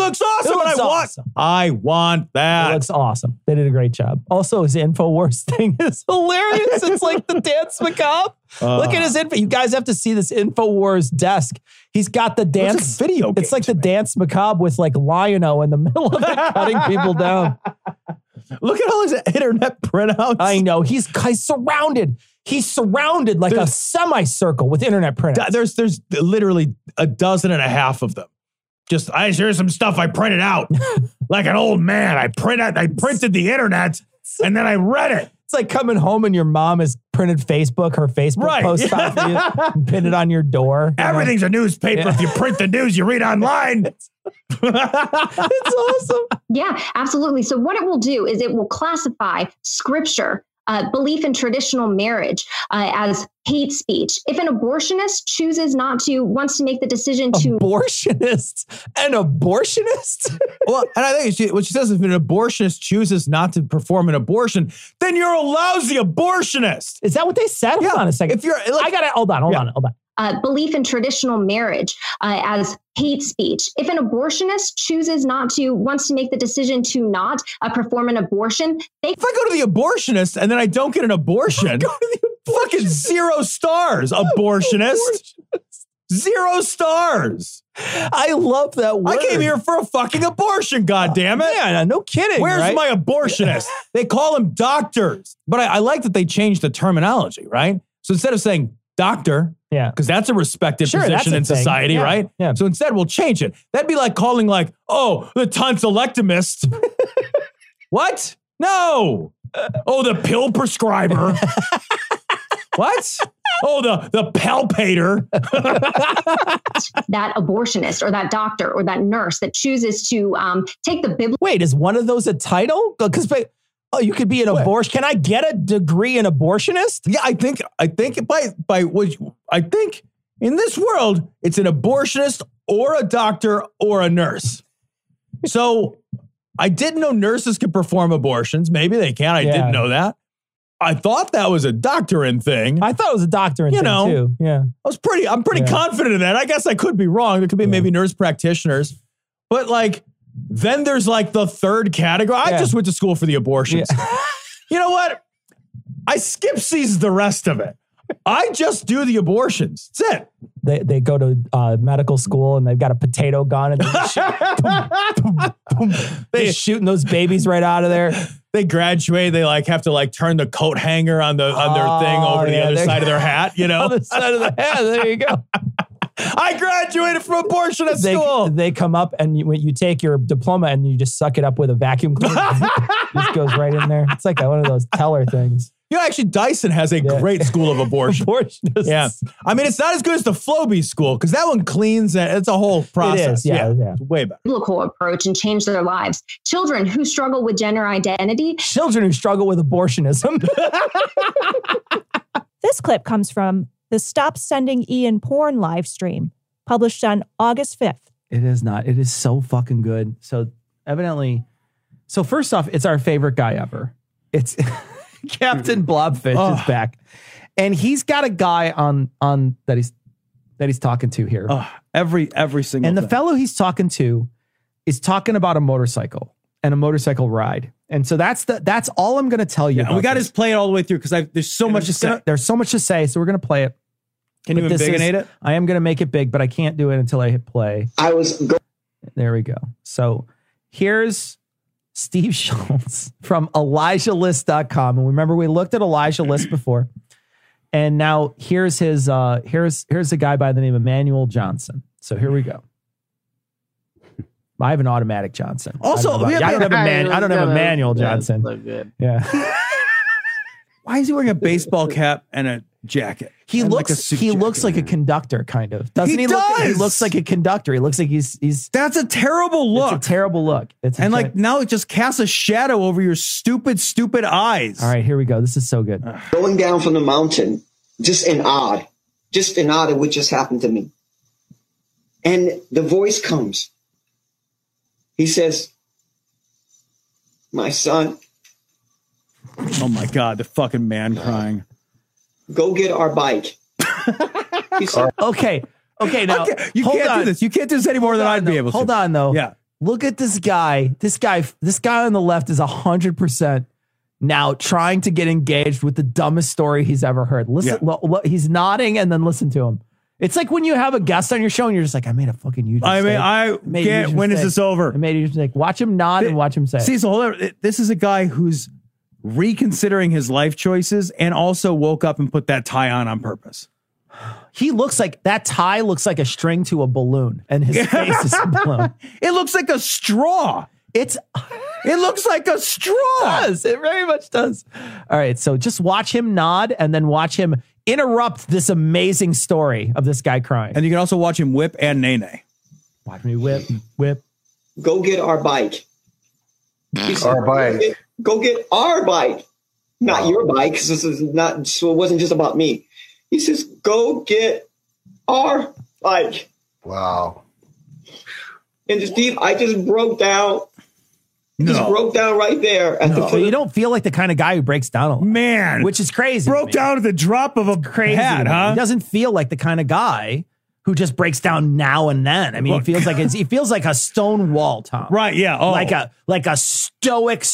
I want that. It looks awesome. They did a great job. Also, his InfoWars thing is hilarious. It's like the Dance Macabre. Look at his info. You guys have to see this InfoWars desk. He's got the dance. It's a video game. It's like the Dance Macabre with Lion-O in the middle of it, cutting people down. Look at all his internet printouts. I know. He's surrounded. He's surrounded a semicircle with internet printouts. There's literally 12.5 of them. Just, here's some stuff I printed out. Like an old man. I printed the internet and then I read it. It's like coming home and your mom has printed her Facebook post off you, pinned it on your door. Everything's a newspaper. Yeah. If you print the news, you read online. It's awesome. Yeah, absolutely. So what it will do is it will classify scripture, belief in traditional marriage as hate speech. If an abortionist wants to make the decision to... An abortionist? Well, and I think what she says is if an abortionist chooses not to perform an abortion, then you're a lousy abortionist. Is that what they said? Yeah. Hold on a second. Hold on. Belief in traditional marriage as hate speech. If an abortionist wants to make the decision to not perform an abortion, if I go to the abortionist and then I don't get an abortion, fucking 0 stars, abortionist. 0 stars. I love that word. I came here for a fucking abortion, goddammit. Yeah, no kidding. Where's my abortionist? They call them doctors. But I like that they changed the terminology, right? So instead of saying doctor. Yeah. Because that's a respected position in society, right? Yeah. So instead, we'll change it. That'd be like calling, like, oh, the tonsillectomist. What? No. Oh, the pill prescriber. What? Oh, the palpator. That abortionist or that doctor or that nurse that chooses to take the biblical... Wait, is one of those a title? Because... Oh, you could be an abortion. Can I get a degree in abortionist? Yeah, I think by what I think in this world, it's an abortionist or a doctor or a nurse. So I didn't know nurses could perform abortions. Maybe they can. I didn't know that. I thought that was a doctrine thing. I thought it was a doctrine thing too. Yeah, I'm pretty confident in that. I guess I could be wrong. There could be maybe nurse practitioners, but like. Then there's like the third category. I just went to school for the abortions. Yeah. You know what? I skip-sees the rest of it. I just do the abortions. That's it. They go to medical school and they've got a potato gun and they're shooting those babies right out of there. They graduate. They like have to like turn the coat hanger on their thing over to the other side of their hat. You know, on the side of the hat. There you go. I graduated from abortion at school. They come up and you take your diploma and you just suck it up with a vacuum cleaner. It just goes right in there. It's like one of those teller things. You know, actually, Dyson has a great school of abortion. Abortionists. Yeah. I mean, it's not as good as the Flowbee school because that one cleans and it's a whole process. It is, yeah. It's way better. Biblical approach and change their lives. Children who struggle with gender identity. Children who struggle with abortionism. This clip comes from the Stop Sending Ian Porn live stream, published on August 5th. It is not. It is so fucking good. So evidently, first off, it's our favorite guy ever. It's Captain Blobfish is back. And he's got a guy on that he's talking to here. Every single And the fellow he's talking to is talking about a motorcycle and a motorcycle ride. And so that's all I'm going to tell you. Yeah, we got to just play it all the way through because there's so much to say. There's so much to say. So we're going to play it. Can you embiggenate it? I am going to make it big, but I can't do it until I hit play. There we go. So here's Steve Schultz from ElijahList.com. And remember, we looked at Elijah List before. And now here's his, here's a guy by the name of Emmanuel Johnson. So here we go. I have an automatic Johnson. Also, I don't have a manual Johnson. Yeah. Why is he wearing a baseball cap and a jacket? He looks like a conductor, kind of. Doesn't he? He looks like a conductor. He looks like he's. That's a terrible look. It's a terrible look. Now it just casts a shadow over your stupid eyes. All right, here we go. This is so good. Going down from the mountain, just an odd of what just happened to me, and the voice comes. He says, my son. Oh, my God. The fucking man crying. Go get our bike. Said, okay. Okay. Now, you can't do this. You can't do this any more than I'd be able to. Hold on, though. Yeah. Look at this guy. This guy on the left is 100% now trying to get engaged with the dumbest story he's ever heard. Listen, he's nodding and then listen to him. It's like when you have a guest on your show and you're just like, I made a fucking huge mistake. When is this over? I made a huge mistake. Watch him nod and watch him say. See, this is a guy who's reconsidering his life choices and also woke up and put that tie on purpose. He looks like that tie looks like a string to a balloon, and his face is a balloon. It looks like a straw. It looks like a straw. It does. It very much does. All right. So just watch him nod and then watch him interrupt this amazing story of this guy crying. And you can also watch him whip and nay-nay. Watch me whip. Go get our bike. Go get our bike. Not your bike. So it wasn't just about me. He says, go get our bike. Wow. And Steve, I just broke down. Just broke down right there. So you don't feel like the kind of guy who breaks down a lot. Man. Which is crazy. Broke down at the drop of a crazy hat, huh? He doesn't feel like the kind of guy who just breaks down now and then. I mean, it feels like he feels like a stone wall, Tom. Right, yeah. Oh. Like a stoic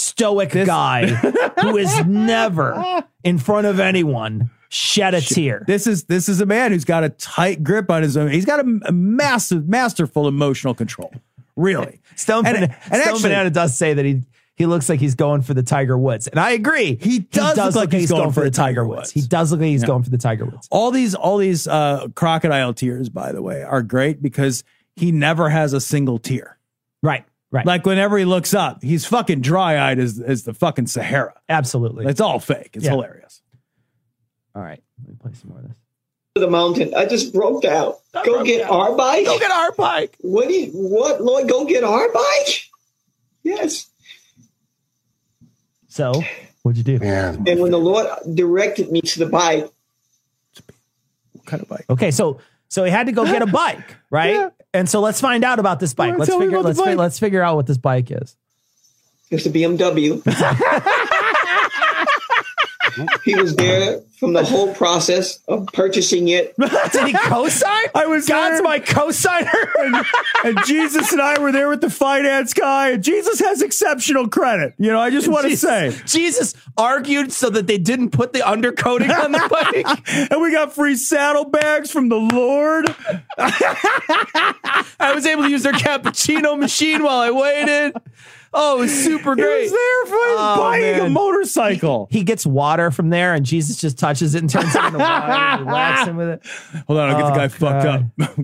guy who is never in front of anyone. Shed a tear. This is a man who's got a tight grip on his own. He's got a masterful emotional control. Really, Stone Banana does say that he He looks like he's going for the Tiger Woods. And I agree. He does look like he's going for the Tiger Woods. He does look like he's going for the Tiger Woods. All these crocodile tears, by the way, are great because he never has a single tear. Right. Right. Like whenever he looks up, he's fucking dry-eyed as the fucking Sahara. Absolutely. It's all fake. It's hilarious. All right. Let me play some more of this. The mountain. I just broke out. Go get our bike. Go get our bike. What, Lloyd? Go get our bike? Yes. So, what'd you do? Man. And when the Lord directed me to the bike. What kind of bike? Okay, so he had to go get a bike, right? Yeah. And so let's find out about this bike. Let's figure out what this bike is. It's a BMW. He was there from the whole process of purchasing it. Did he co-sign? I was God's there. My co-signer. and Jesus and I were there with the finance guy. And Jesus has exceptional credit. You know, I just want to say. Jesus argued so that they didn't put the undercoating on the bike. And we got free saddlebags from the Lord. I was able to use their cappuccino machine while I waited. Oh, it was super great. He was there for buying a motorcycle. He gets water from there, and Jesus just touches it and turns it into water and relaxes him with it. Hold on, I'll get the guy fucked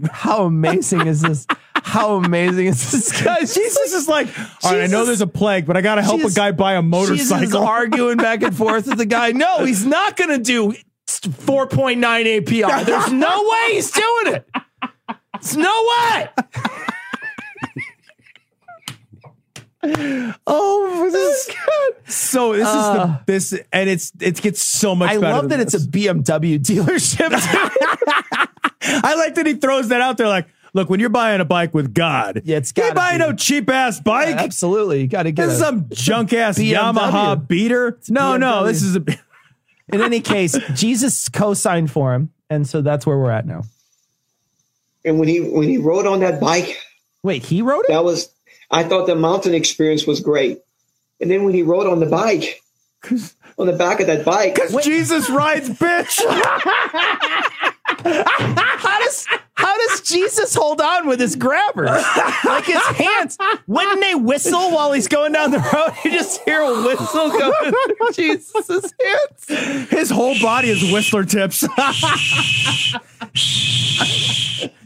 up. How amazing is this? How amazing is this guy? Jesus is like, all right, I know there's a plague, but I got to help a guy buy a motorcycle. Jesus is arguing back and forth with the guy. No, he's not going to do 4.9 APR. There's no way he's doing it. There's no way. Oh, this is good. So this is the and it gets so much better. I love that it's a BMW dealership. I like that he throws that out there like, look, when you're buying a bike with God, it's you ain't buying no cheap ass bike. Yeah, absolutely. You gotta get some junk ass Yamaha beater. It's no, this is a in any case, Jesus co-signed for him, and so that's where we're at now. And when he rode on that bike. Wait, he rode it? I thought the mountain experience was great. And then when he rode on the bike, on the back of that bike. Because Jesus rides, bitch. How does Jesus hold on with his grabbers? Like his hands. Wouldn't they whistle while he's going down the road? You just hear a whistle going through Jesus' hands. His whole body is whistler tips.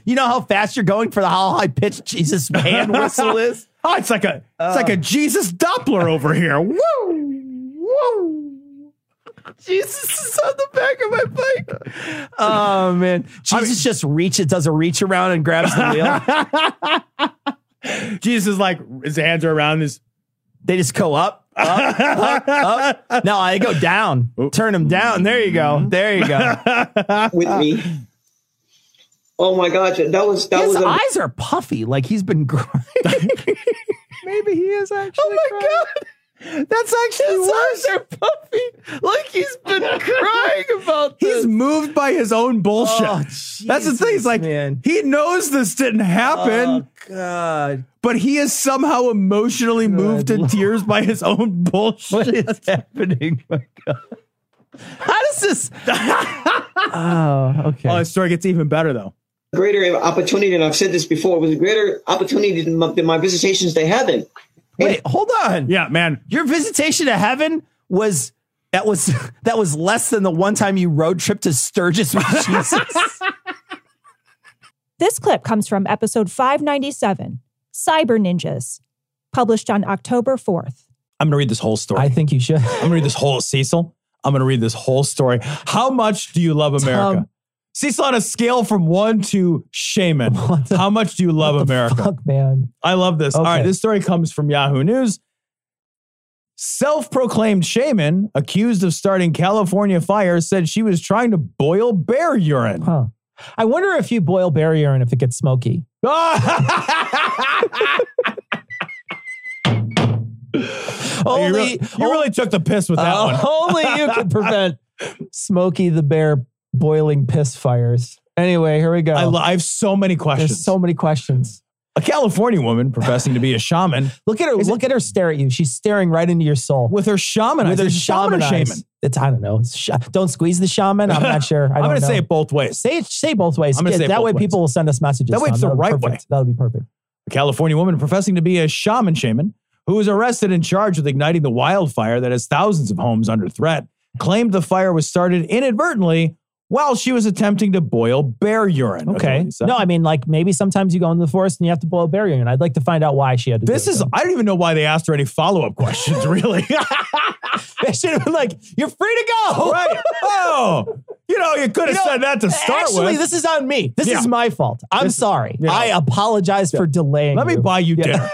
You know how fast you're going for the high-pitched Jesus hand whistle is? Oh, it's like a Jesus Doppler over here. Woo! Woo! Jesus is on the back of my bike. Oh, man. Jesus just does a reach around and grabs the wheel. Jesus is like, his hands are around his... They just go up. No, they go down. Oop. Turn them down. There you go. With me. Oh my God, his eyes are puffy, like he's been grinding. Maybe he is actually. Oh my God, that's actually worse. His eyes are puffy, like he's been crying about this. He's moved by his own bullshit. Oh, Jesus, that's the thing. He's like, man. He knows this didn't happen. Oh God, but he is somehow emotionally moved to tears by his own bullshit. What is happening? My God. How does this? Oh, okay. Oh, the story gets even better though. Greater opportunity, and I've said this before, it was a greater opportunity than my visitations to heaven. Wait, hold on. Yeah, man. Your visitation to heaven was less than the one time you road trip to Sturgis with Jesus. This clip comes from episode 597, Cyber Ninjas, published on October 4th. I'm going to read this whole story. I think you should. I'm going to read this whole, Cecil. I'm going to read this whole story. How much do you love America? Cecil, on a scale from 1 to shaman, how much do you love America? Fuck, man. I love this. Okay. All right, this story comes from Yahoo News. Self-proclaimed shaman accused of starting California fire said she was trying to boil bear urine. Huh. I wonder if you boil bear urine if it gets smoky. You really took the piss with that one. Only you could prevent Smokey the Bear boiling piss fires. Anyway, here we go. I have so many questions. There's so many questions. A California woman professing to be a shaman. Look at her stare at you. She's staring right into your soul. With her shaman eyes. With her shaman eyes. Shaman? It's, I don't know. Don't squeeze the shaman. I'm not sure. I'm going to say it both ways. Say both ways. I'm say that way people will send us messages. That way it's the right way. That'll be perfect. A California woman professing to be a shaman who was arrested and charged with igniting the wildfire that has thousands of homes under threat, claimed the fire was started inadvertently while she was attempting to boil bear urine. Okay. No, I mean, like, maybe sometimes you go into the forest and you have to boil bear urine. I'd like to find out why she had to do this. I don't even know why they asked her any follow-up questions, really. They should have been like, you're free to go. Right. Oh, you know, you could have said that to start with. Actually, this is on me. This is my fault. I'm sorry. Yeah. I apologize for delaying. Let me buy you dinner.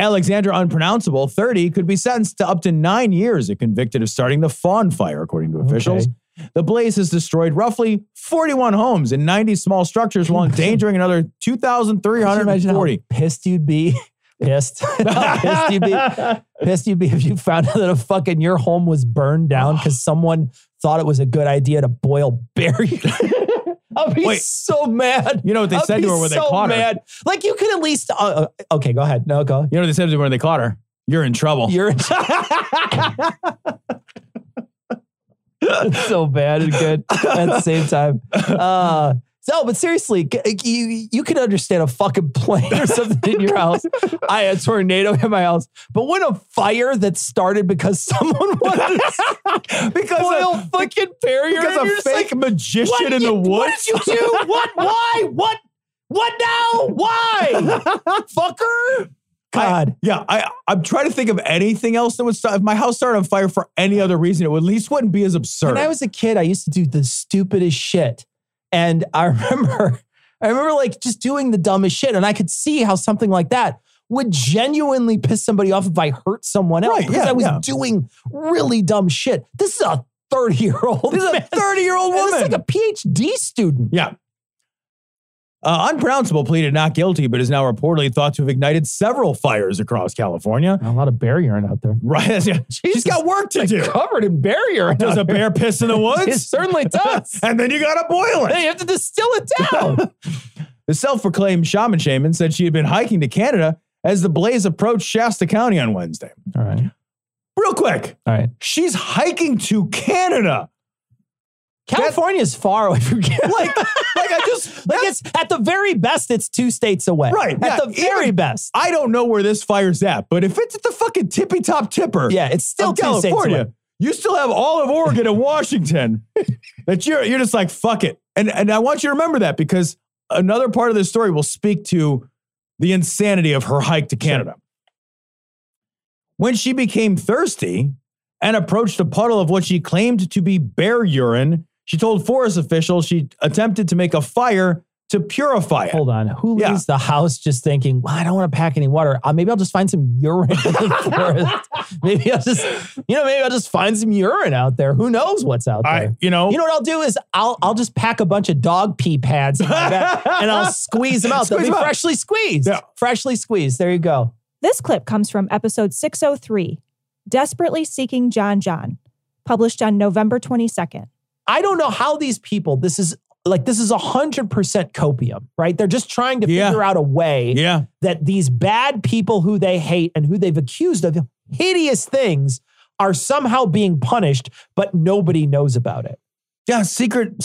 Alexandra Unpronounceable, 30, could be sentenced to up to 9 years if convicted of starting the Fawn Fire, according to officials. Okay. The blaze has destroyed roughly 41 homes and 90 small structures while endangering another 2,340. How pissed you'd be. Pissed. Pissed you'd be if you found out that your home was burned down because someone thought it was a good idea to boil bear urine. I'll be so mad. You know what they said to her when they caught her? Like, you could at least... okay, go ahead. No, go. You know what they said to her when they caught her? You're in trouble. You're in trouble. That's so bad and good at the same time. No, but seriously, you could understand a fucking plane or something in your house. I had a tornado in my house. But when a fire that started because someone wanted to boil fucking barrier. Because a fake magician in the woods. What did you do? What? Why? What? What now? Why? Fucker? God. I'm trying to think of anything else that would start. If my house started on fire for any other reason, it at least wouldn't be as absurd. When I was a kid, I used to do the stupidest shit. And I remember like just doing the dumbest shit. And I could see how something like that would genuinely piss somebody off if I hurt someone else. Because I was doing really dumb shit. This is a 30-year-old. This is a 30-year-old woman. This is like a PhD student. Yeah. Unpronounceable pleaded not guilty, but is now reportedly thought to have ignited several fires across California. A lot of bear urine out there. Right. Yeah. She's got work to do. Covered in bear urine. Does a bear piss in the woods? It certainly does. And then you got to boil it. Then you have to distill it down. The self-proclaimed shaman said she had been hiking to Canada as the blaze approached Shasta County on Wednesday. All right. Real quick. All right. She's hiking to Canada. California's far away from Canada. It's at the very best, it's 2 states away. Right. At the very best. I don't know where this fire's at, but if it's at the fucking tippy top tipper. Yeah, it's still 2 states away. You still have all of Oregon and Washington that you're just like, fuck it. And I want you to remember that because another part of this story will speak to the insanity of her hike to Canada. Sure. When she became thirsty and approached a puddle of what she claimed to be bear urine, she told forest officials she attempted to make a fire to purify it. Hold on. Who leaves the house just thinking, well, I don't want to pack any water. Maybe I'll just find some urine in the forest. Maybe I'll just find some urine out there. Who knows what's out there? You know what I'll do is I'll just pack a bunch of dog pee pads in my bag and I'll squeeze them out. They'll be freshly squeezed. Yeah. Freshly squeezed. There you go. This clip comes from episode 603, Desperately Seeking John, published on November 22nd. I don't know how these people, this is 100% copium, right? They're just trying to figure out a way that these bad people who they hate and who they've accused of hideous things are somehow being punished, but nobody knows about it. Yeah, secret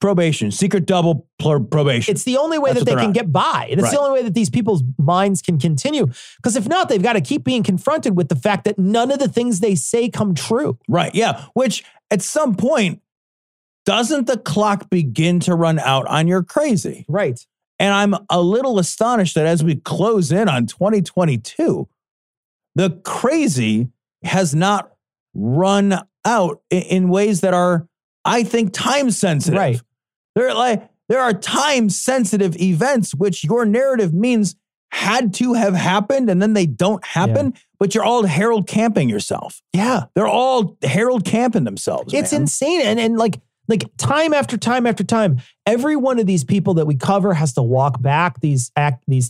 probation, secret double probation. It's the only way that they can get by. It's the only way that these people's minds can continue. Because if not, they've got to keep being confronted with the fact that none of the things they say come true. Right, yeah. Which at some point, doesn't the clock begin to run out on your crazy? Right. And I'm a little astonished that as we close in on 2022, the crazy has not run out in ways that are, I think, time sensitive. Right. There are time sensitive events, which your narrative means had to have happened and then they don't happen, but you're all Harold Camping yourself. Yeah. They're all Harold Camping themselves. It's insane. And time after time after time, every one of these people that we cover has to walk back these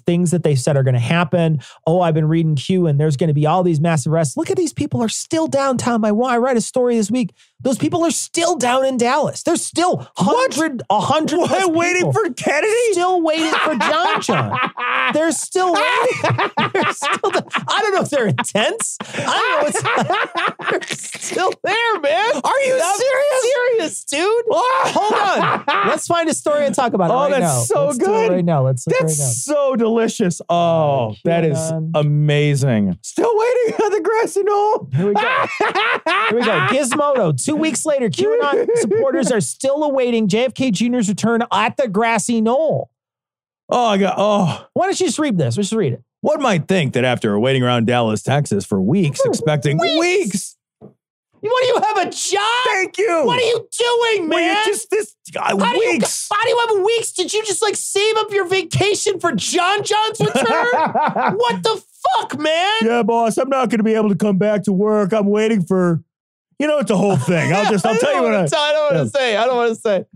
things that they said are going to happen. Oh, I've been reading Q and there's going to be all these massive arrests. Look at these people are still downtown. I write a story this week. Those people are still down in Dallas. There's still 100 plus people. Waiting for Kennedy? Still waiting for John. They're still waiting. I don't know if they're intense. I don't know. They're still there, man. Are you serious, dude? Hold on. Let's find a story and talk about it right now. Oh, that's so good. Right now. Let's look right now. That's so delicious. Oh, that is amazing. Still waiting on the grassy knoll. Here we go. Here we go. Gizmodo. 2 weeks later, QAnon supporters are still awaiting JFK Jr.'s return at the grassy knoll. Oh, God. Oh. Why don't you just read this? Let's read it. One might think that after waiting around Dallas, Texas for weeks, expecting weeks. What, do you have a job? Thank you. What are you doing, man? Well, just this weeks. How do you have weeks? Did you just like save up your vacation for John's return? What the fuck, man? Yeah, boss. I'm not going to be able to come back to work. I'm waiting for... You know, it's a whole thing. I'll tell you what I don't want to say. I don't want to say.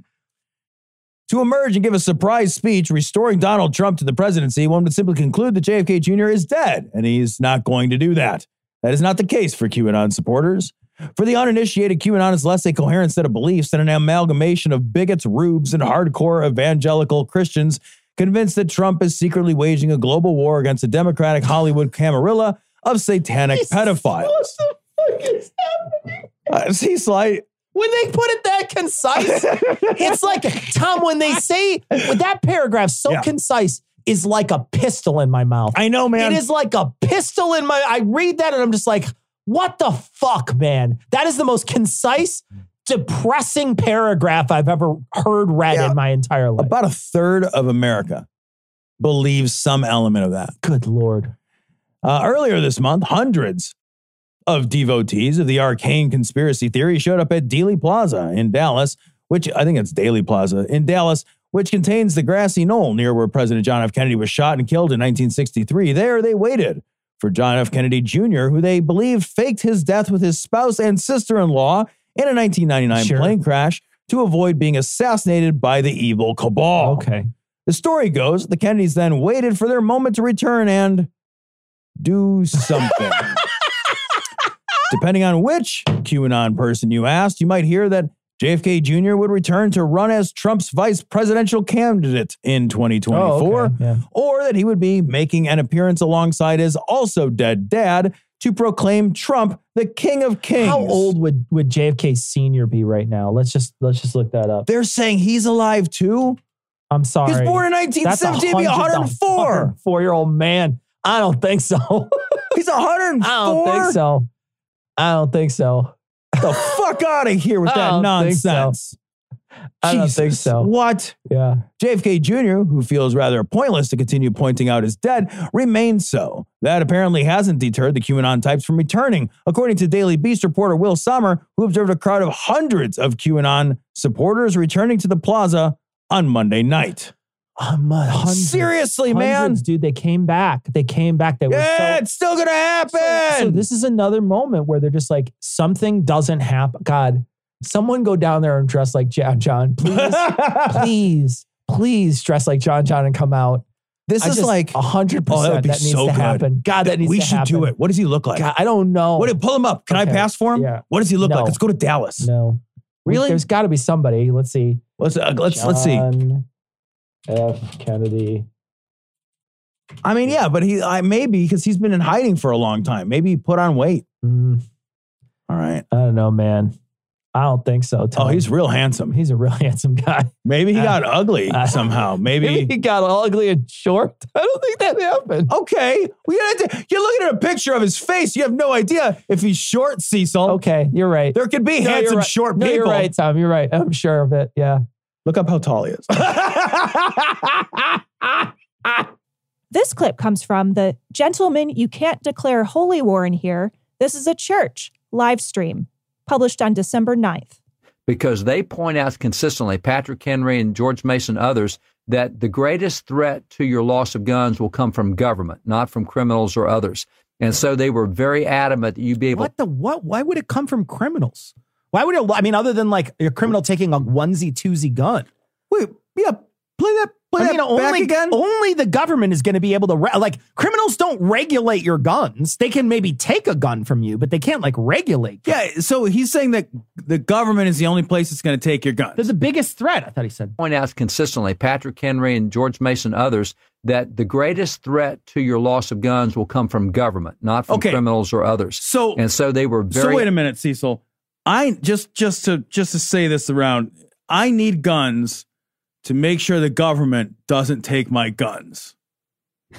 To emerge and give a surprise speech restoring Donald Trump to the presidency, one would simply conclude that JFK Jr. is dead, and he's not going to do that. That is not the case for QAnon supporters. For the uninitiated, QAnon is less a coherent set of beliefs than an amalgamation of bigots, rubes, and hardcore evangelical Christians convinced that Trump is secretly waging a global war against a democratic Hollywood camarilla of satanic pedophiles. What the fuck is happening? He's like... When they put it that concise, it's like, Tom, when they say, with that paragraph so concise, is like a pistol in my mouth. I know, man. It is like a pistol in my... I read that and I'm just like, what the fuck, man? That is the most concise, depressing paragraph I've ever heard read in my entire life. About a third of America believes some element of that. Good Lord. Earlier this month, hundreds of devotees of the arcane conspiracy theory showed up at Dealey Plaza in Dallas, which I think it's Dealey Plaza in Dallas, which contains the grassy knoll near where President John F. Kennedy was shot and killed in 1963. There they waited for John F. Kennedy Jr., who they believed faked his death with his spouse and sister-in-law in a 1999 plane crash to avoid being assassinated by the evil cabal. Okay. The story goes, the Kennedys then waited for their moment to return and do something. Depending on which QAnon person you asked, you might hear that JFK Jr. would return to run as Trump's vice presidential candidate in 2024, or that he would be making an appearance alongside his also dead dad to proclaim Trump the king of kings. How old would JFK Sr. be right now? Let's just look that up. They're saying he's alive too? I'm sorry. He's born in 1970, he'd be 104. 4-year-old man. I don't think so. He's 104? I don't think so. Get the fuck out of here with that nonsense. I don't think so. What? Yeah. JFK Jr., who feels rather pointless to continue pointing out his dead, remains so. That apparently hasn't deterred the QAnon types from returning, according to Daily Beast reporter Will Sommer, who observed a crowd of hundreds of QAnon supporters returning to the plaza on Monday night. Seriously, man. Dude, they came back. They were it's still going to happen. So this is another moment where they're just like, something doesn't happen. God, someone go down there and dress like John. Please, please dress like John and come out. This is like 100%. That needs to happen. God, that needs to happen. We should do it. What does he look like? God, I don't know. Pull him up. Can I pass for him? Yeah. What does he look like? Let's go to Dallas. No. Really? There's got to be somebody. Let's see. Let's see. F. Kennedy. I mean, yeah, but maybe because he's been in hiding for a long time. Maybe he put on weight. All right. I don't know, man. I don't think so. Tom. Oh, he's real handsome. He's a real handsome guy. Maybe he got ugly somehow. Maybe he got ugly and short. I don't think that happened. Okay. You're looking at a picture of his face. You have no idea if he's short, Cecil. Okay, you're right. There could be handsome, short people. You're right, Tom. You're right. I'm sure of it. Yeah. Look up how tall he is. This clip comes from the Gentlemen, You Can't Declare Holy War in Here. This is a Church live stream published on December 9th. Because they point out consistently, Patrick Henry and George Mason, others, that the greatest threat to your loss of guns will come from government, not from criminals or others. And so they were very adamant that you'd be able... What? Why would it come from criminals? Why would it? I mean, other than like a criminal taking a onesie-twosie gun. Wait, yeah, play that But only the government is going to be able to, criminals don't regulate your guns. They can maybe take a gun from you, but they can't regulate guns. Yeah, so he's saying that the government is the only place that's going to take your guns. They're the biggest threat, I thought he said. Point out consistently, Patrick Henry and George Mason, others, that the greatest threat to your loss of guns will come from government, not from criminals or others. So they were very... So wait a minute, Cecil. I just to say this around, I need guns to make sure the government doesn't take my guns.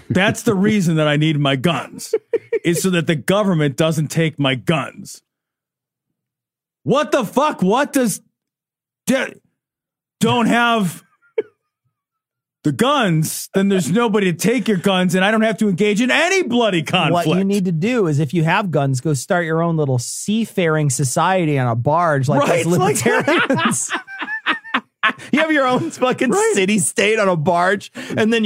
That's the reason that I need my guns, is so that the government doesn't take my guns. What the fuck? What does... Don't have the guns, then there's nobody to take your guns, and I don't have to engage in any bloody conflict. What you need to do is, if you have guns, go start your own little seafaring society on a barge like those libertarians. You have your own fucking city-state on a barge, and then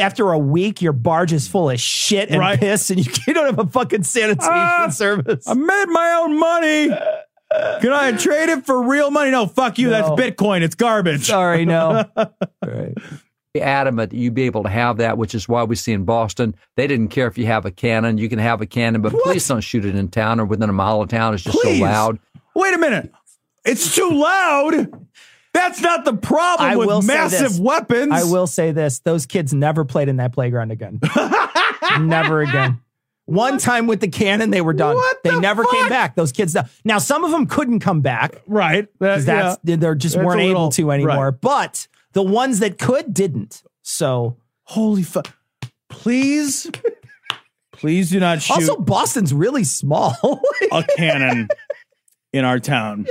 after a week, your barge is full of shit and piss, and you don't have a fucking sanitation service. I made my own money. Can I trade it for real money? No, fuck you. No. That's Bitcoin. It's garbage. Sorry, no. Right. Adamant that you'd be able to have that, which is why we see in Boston, they didn't care if you have a cannon. You can have a cannon, but please don't shoot it in town or within a mile of town. It's just so loud. Wait a minute. It's too loud. That's not the problem with massive weapons. I will say this. Those kids never played in that playground again. Never again. One time with the cannon, they were done. They never came back. Those kids. Now, some of them couldn't come back. Right. They weren't able to anymore. Right. But the ones that could didn't. So. Holy fuck. Please. Please do not shoot. Also, Boston's really small. A cannon in our town.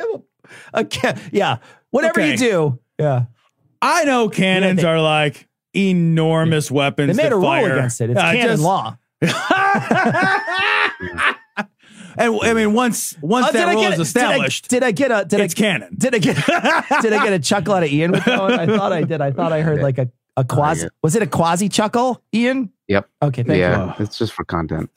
Yeah. Whatever you do. Yeah. I know cannons are like enormous weapons. They made a rule against it. It's canon law. And I mean, once that rule is established, canon. Did I get a chuckle out of Ian with that one? I thought I did. I thought I heard a quasi. Was it a quasi chuckle, Ian? Yep. Okay. Thank you. It's just for content.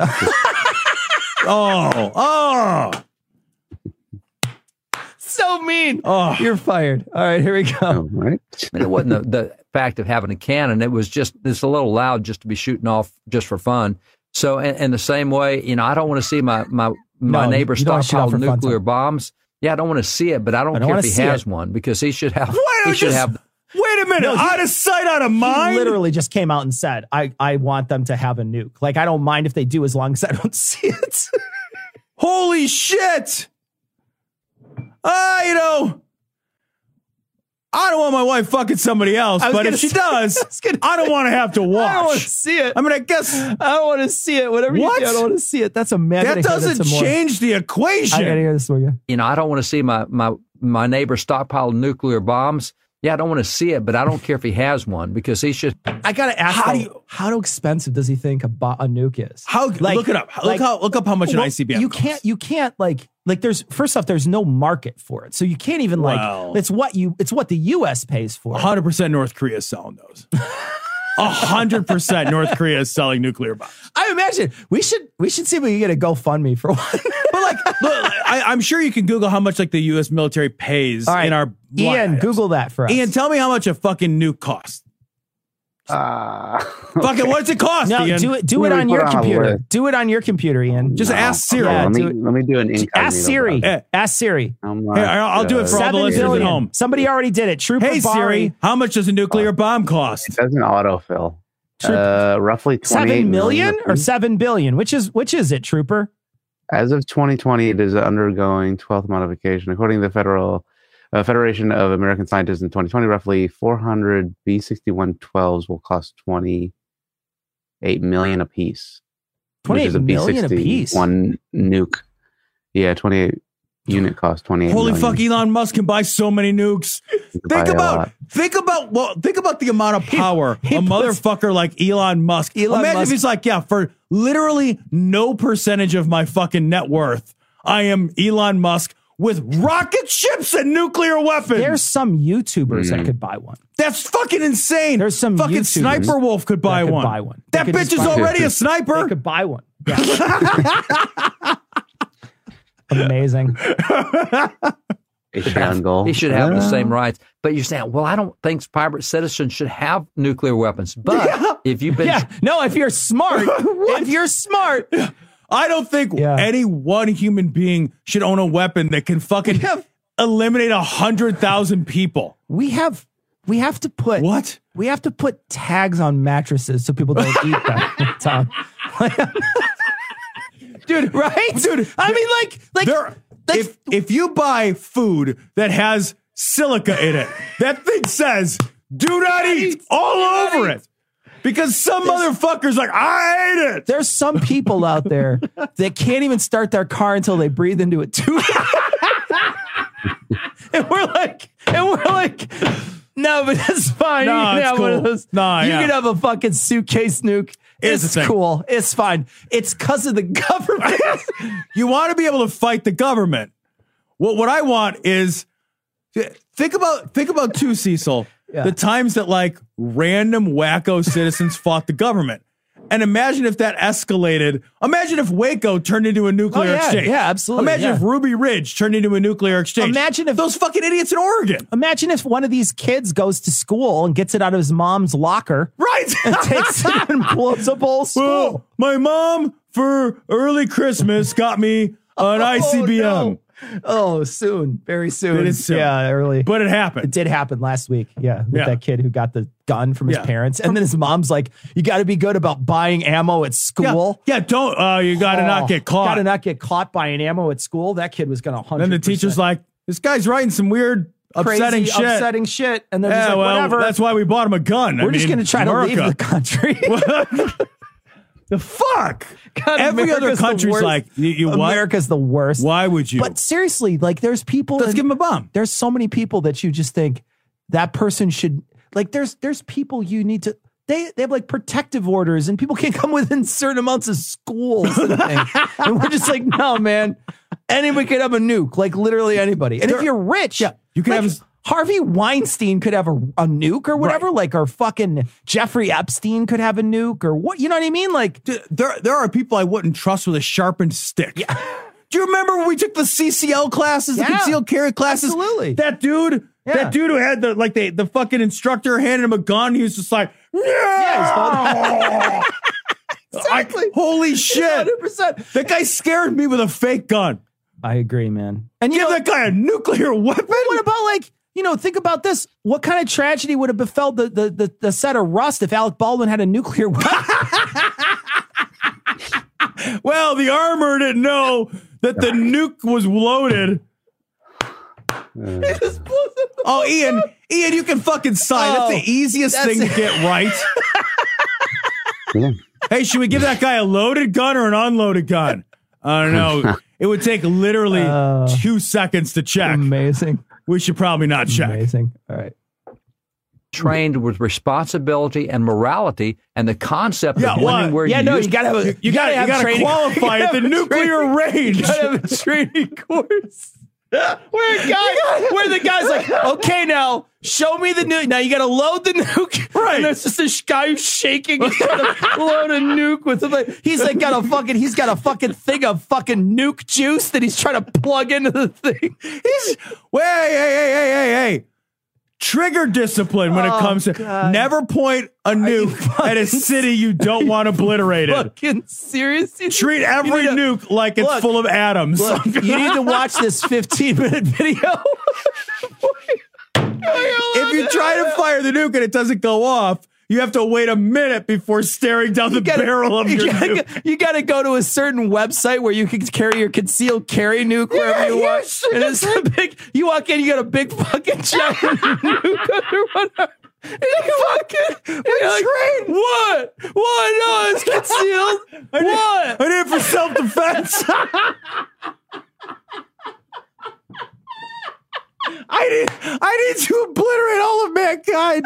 So mean. Oh. You're fired. All right, here we go. All right. It wasn't the fact of having a cannon. It was just, it's a little loud just to be shooting off just for fun. So in the same way, I don't want to see my neighbor stockpile nuclear bombs. Yeah, I don't want to see it, but I don't care if he has one, because he should have. Wait a minute. Out of sight, out of mind. He literally just came out and said, I want them to have a nuke. I don't mind if they do, as long as I don't see it. Holy shit. I don't want my wife fucking somebody else, but if she does, I don't want to have to watch. I don't want to see it. I mean, I guess I don't want to see it. Whatever you do, I don't want to see it. That's a man. That doesn't change the equation. I gotta hear this one. Yeah. I don't want to see my neighbor stockpile nuclear bombs. Yeah, I don't want to see it, but I don't care if he has one, because he should. I gotta ask, how expensive does he think a nuke is? How? Look it up. Look up how much an ICBM. You costs. Can't. You can't like. Like there's, first off, there's no market for it. So you can't even it's what the US pays for. 100% North Korea is selling those. 100% North Korea is selling nuclear bombs. I imagine we should see if we can get a GoFundMe for one. But look, I'm sure you can Google how much the US military pays in our Ian, items. Google that for us. Ian, tell me how much a fucking nuke costs. Fuck it, what's it cost? No, Ian? do it on your computer. Do it on your computer, Ian. Just ask Siri. Yeah, let me do an incognito. Ask Siri. I'll do it for all the listeners at home. Somebody already did it. Trooper Hey Siri, Bari, how much does a nuclear bomb cost? It doesn't autofill. Roughly 7 million or 7 billion. Which is it, Trooper? As of 2020, it is undergoing 12th modification, according to the Federation of American Scientists. In 2020, roughly 400 B-6112s will cost $28 million a piece. $28 million a piece? One nuke. Yeah, 28 unit cost $28 million. Holy fuck, Elon Musk can buy so many nukes. Think about the amount of power motherfucker like Elon Musk. Imagine if he's like, yeah, for literally no percentage of my fucking net worth, I am Elon Musk, with rocket ships and nuclear weapons. There's some YouTubers that could buy one. That's fucking insane. There's some fucking YouTubers. Sniper Wolf could buy one. That bitch is already a sniper. They could buy one. Yeah. Amazing. They should have the same rights. But you're saying, well, I don't think private citizens should have nuclear weapons. But if you've been... if you're smart, I don't think any one human being should own a weapon that can fucking eliminate 100,000 people. We have to put... What? We have to put tags on mattresses so people don't eat them, Tom. Dude, right? Dude, I mean, if you buy food that has silica in it, that thing says, do not eat all over it. Because some motherfucker's like, I ate it. There's some people out there that can't even start their car until they breathe into it too. and we're like, no, but that's fine. No, you can have one of those. You can have a fucking suitcase nuke. It's cool. It's fine. It's because of the government. You want to be able to fight the government. Well, what I want is think about too, Cecil, the times that like random wacko citizens fought the government. And imagine if that escalated. Imagine if Waco turned into a nuclear exchange. Yeah, absolutely. Imagine if Ruby Ridge turned into a nuclear exchange. Imagine if those fucking idiots in Oregon. Imagine if one of these kids goes to school and gets it out of his mom's locker. Right. And takes it and blows up whole school. Well, my mom for early Christmas got me an ICBM. No. Oh, soon. Very soon. It is soon. Yeah, early. But it happened. It did happen last week. Yeah. With that kid who got the gun from his parents. And then his mom's like, you got to be good about buying ammo at school. Yeah, don't. You got to not get caught. Got to not get caught buying ammo at school. That kid was going to 100%. Then the teacher's like, this guy's writing some weird, upsetting shit. And then like, whatever. That's why we bought him a gun. We're just going to try to leave the country. The fuck! God, every America's other country's like, you what? America's the worst. Why would you? But seriously, like, there's people. Let's give them a bomb. There's so many people that you just think that person should. Like, there's people you need to. They have like protective orders, and people can't come within certain amounts of schools. And we're just like, no, man. Anybody could have a nuke. Like literally anybody. And if you're rich, you can have. Harvey Weinstein could have a nuke or whatever, like, or fucking Jeffrey Epstein could have a nuke or what, you know what I mean? Like, there are people I wouldn't trust with a sharpened stick. Yeah. Do you remember when we took the CCL classes, the concealed carry classes? Absolutely. That dude who had the fucking instructor handed him a gun. He was just like, yeah. Exactly. Holy shit. 100%. That guy scared me with a fake gun. I agree, man. And give that guy a nuclear weapon. What about like, you know, think about this. What kind of tragedy would have befell the set of Rust if Alec Baldwin had a nuclear weapon? Well, the armor didn't know that the nuke was loaded. Oh, Ian, you can fucking sign. That's the easiest thing to get right. Hey, should we give that guy a loaded gun or an unloaded gun? I don't know. It would take literally 2 seconds to check. Amazing. We should probably not check. Amazing. All right. Trained with responsibility and morality and the concept of learning where you use. You gotta qualify at the nuclear range. You gotta have a training course. Where the guy's like, okay, now show me the nuke. Now you got to load the nuke. Right. And there's just this guy who's shaking. He's got to load a nuke with something. He's like got a fucking thing of fucking nuke juice that he's trying to plug into the thing. Hey. Trigger discipline when it comes to never point a nuke at a city you don't want obliterated. Fucking seriously? Treat every nuke like it's full of atoms. You need to watch this 15-minute video. If you try to fire the nuke and it doesn't go off, you have to wait a minute before staring down the barrel of your nuke. You got to go to a certain website where you can carry your concealed carry nuke wherever you want. Sure. And it's a big. You walk in, you got a big fucking giant nuke under one arm. And you fucking trained. What? What? No, it's concealed. What? I did it for self-defense. I need to obliterate all of mankind.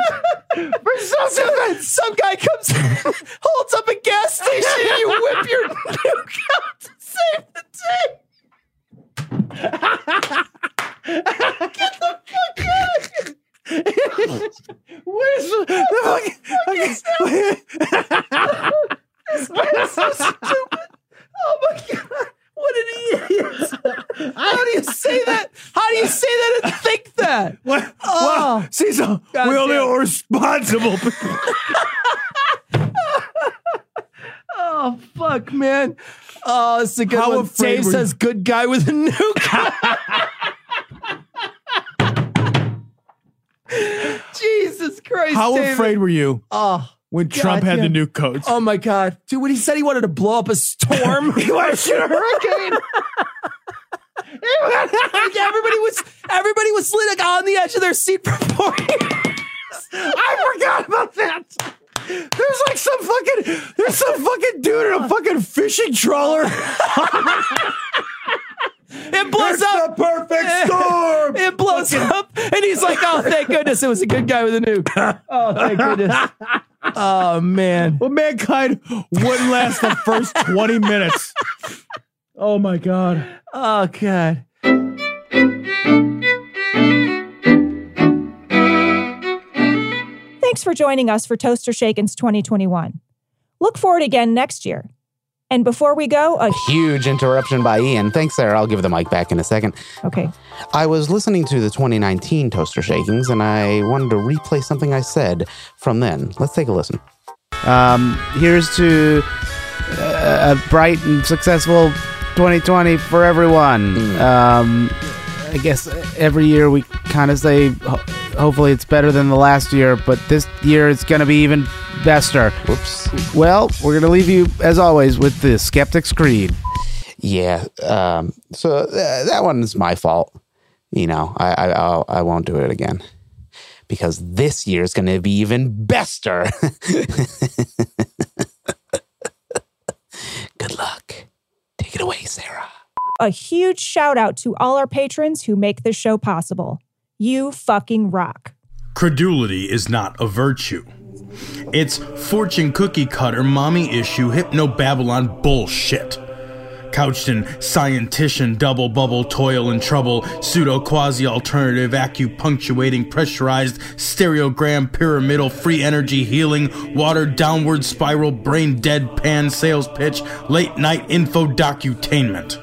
For some guy comes, holds up a gas station, and you whip your nuke out to save the day. Get the fuck out of here! What is the fuck is that? This man's so stupid. Oh my god. What an idiot. How do you say that? How do you say that Oh, she's a really responsible people. Oh, fuck, man. Oh, it's a good How one. Dave says, good guy with a nuke. Jesus Christ, How afraid were you when Trump had the nuke codes? Oh, my God. Dude, when he said he wanted to blow up a storm, he wanted to shoot a hurricane. Everybody was like on the edge of their seat for 4 years. I forgot about that. There's like some fucking dude in a fucking fishing trawler. It blows up. The perfect storm. It blows up, and he's like, "Oh, thank goodness, it was a good guy with a nuke." Oh, thank goodness. Oh man. Well, mankind wouldn't last the first 20 minutes. Oh my God. Oh God. Thanks for joining us for Toaster Shakins 2021. Look forward again next year. And before we go, a huge interruption by Ian. Thanks, Sarah. I'll give the mic back in a second. Okay. I was listening to the 2019 Toaster Shakings, and I wanted to replay something I said from then. Let's take a listen. Here's to a bright and successful 2020 for everyone. I guess every year we kind of say hopefully it's better than the last year, but this year it's going to be even bester. Whoops. Well, we're going to leave you, as always, with the Skeptic's Creed. Yeah. So that one's my fault. You know, I won't do it again. Because this year's going to be even bester. Good luck. Take it away, Sarah. A huge shout out to all our patrons who make this show possible. You fucking rock. Credulity is not a virtue. It's fortune cookie cutter, mommy issue, hypnobabylon bullshit. Couched in scientician, double bubble, toil and trouble, pseudo quasi alternative, acupunctuating, pressurized, stereogram, pyramidal, free energy healing, water downward spiral, brain deadpan, sales pitch, late night info docutainment.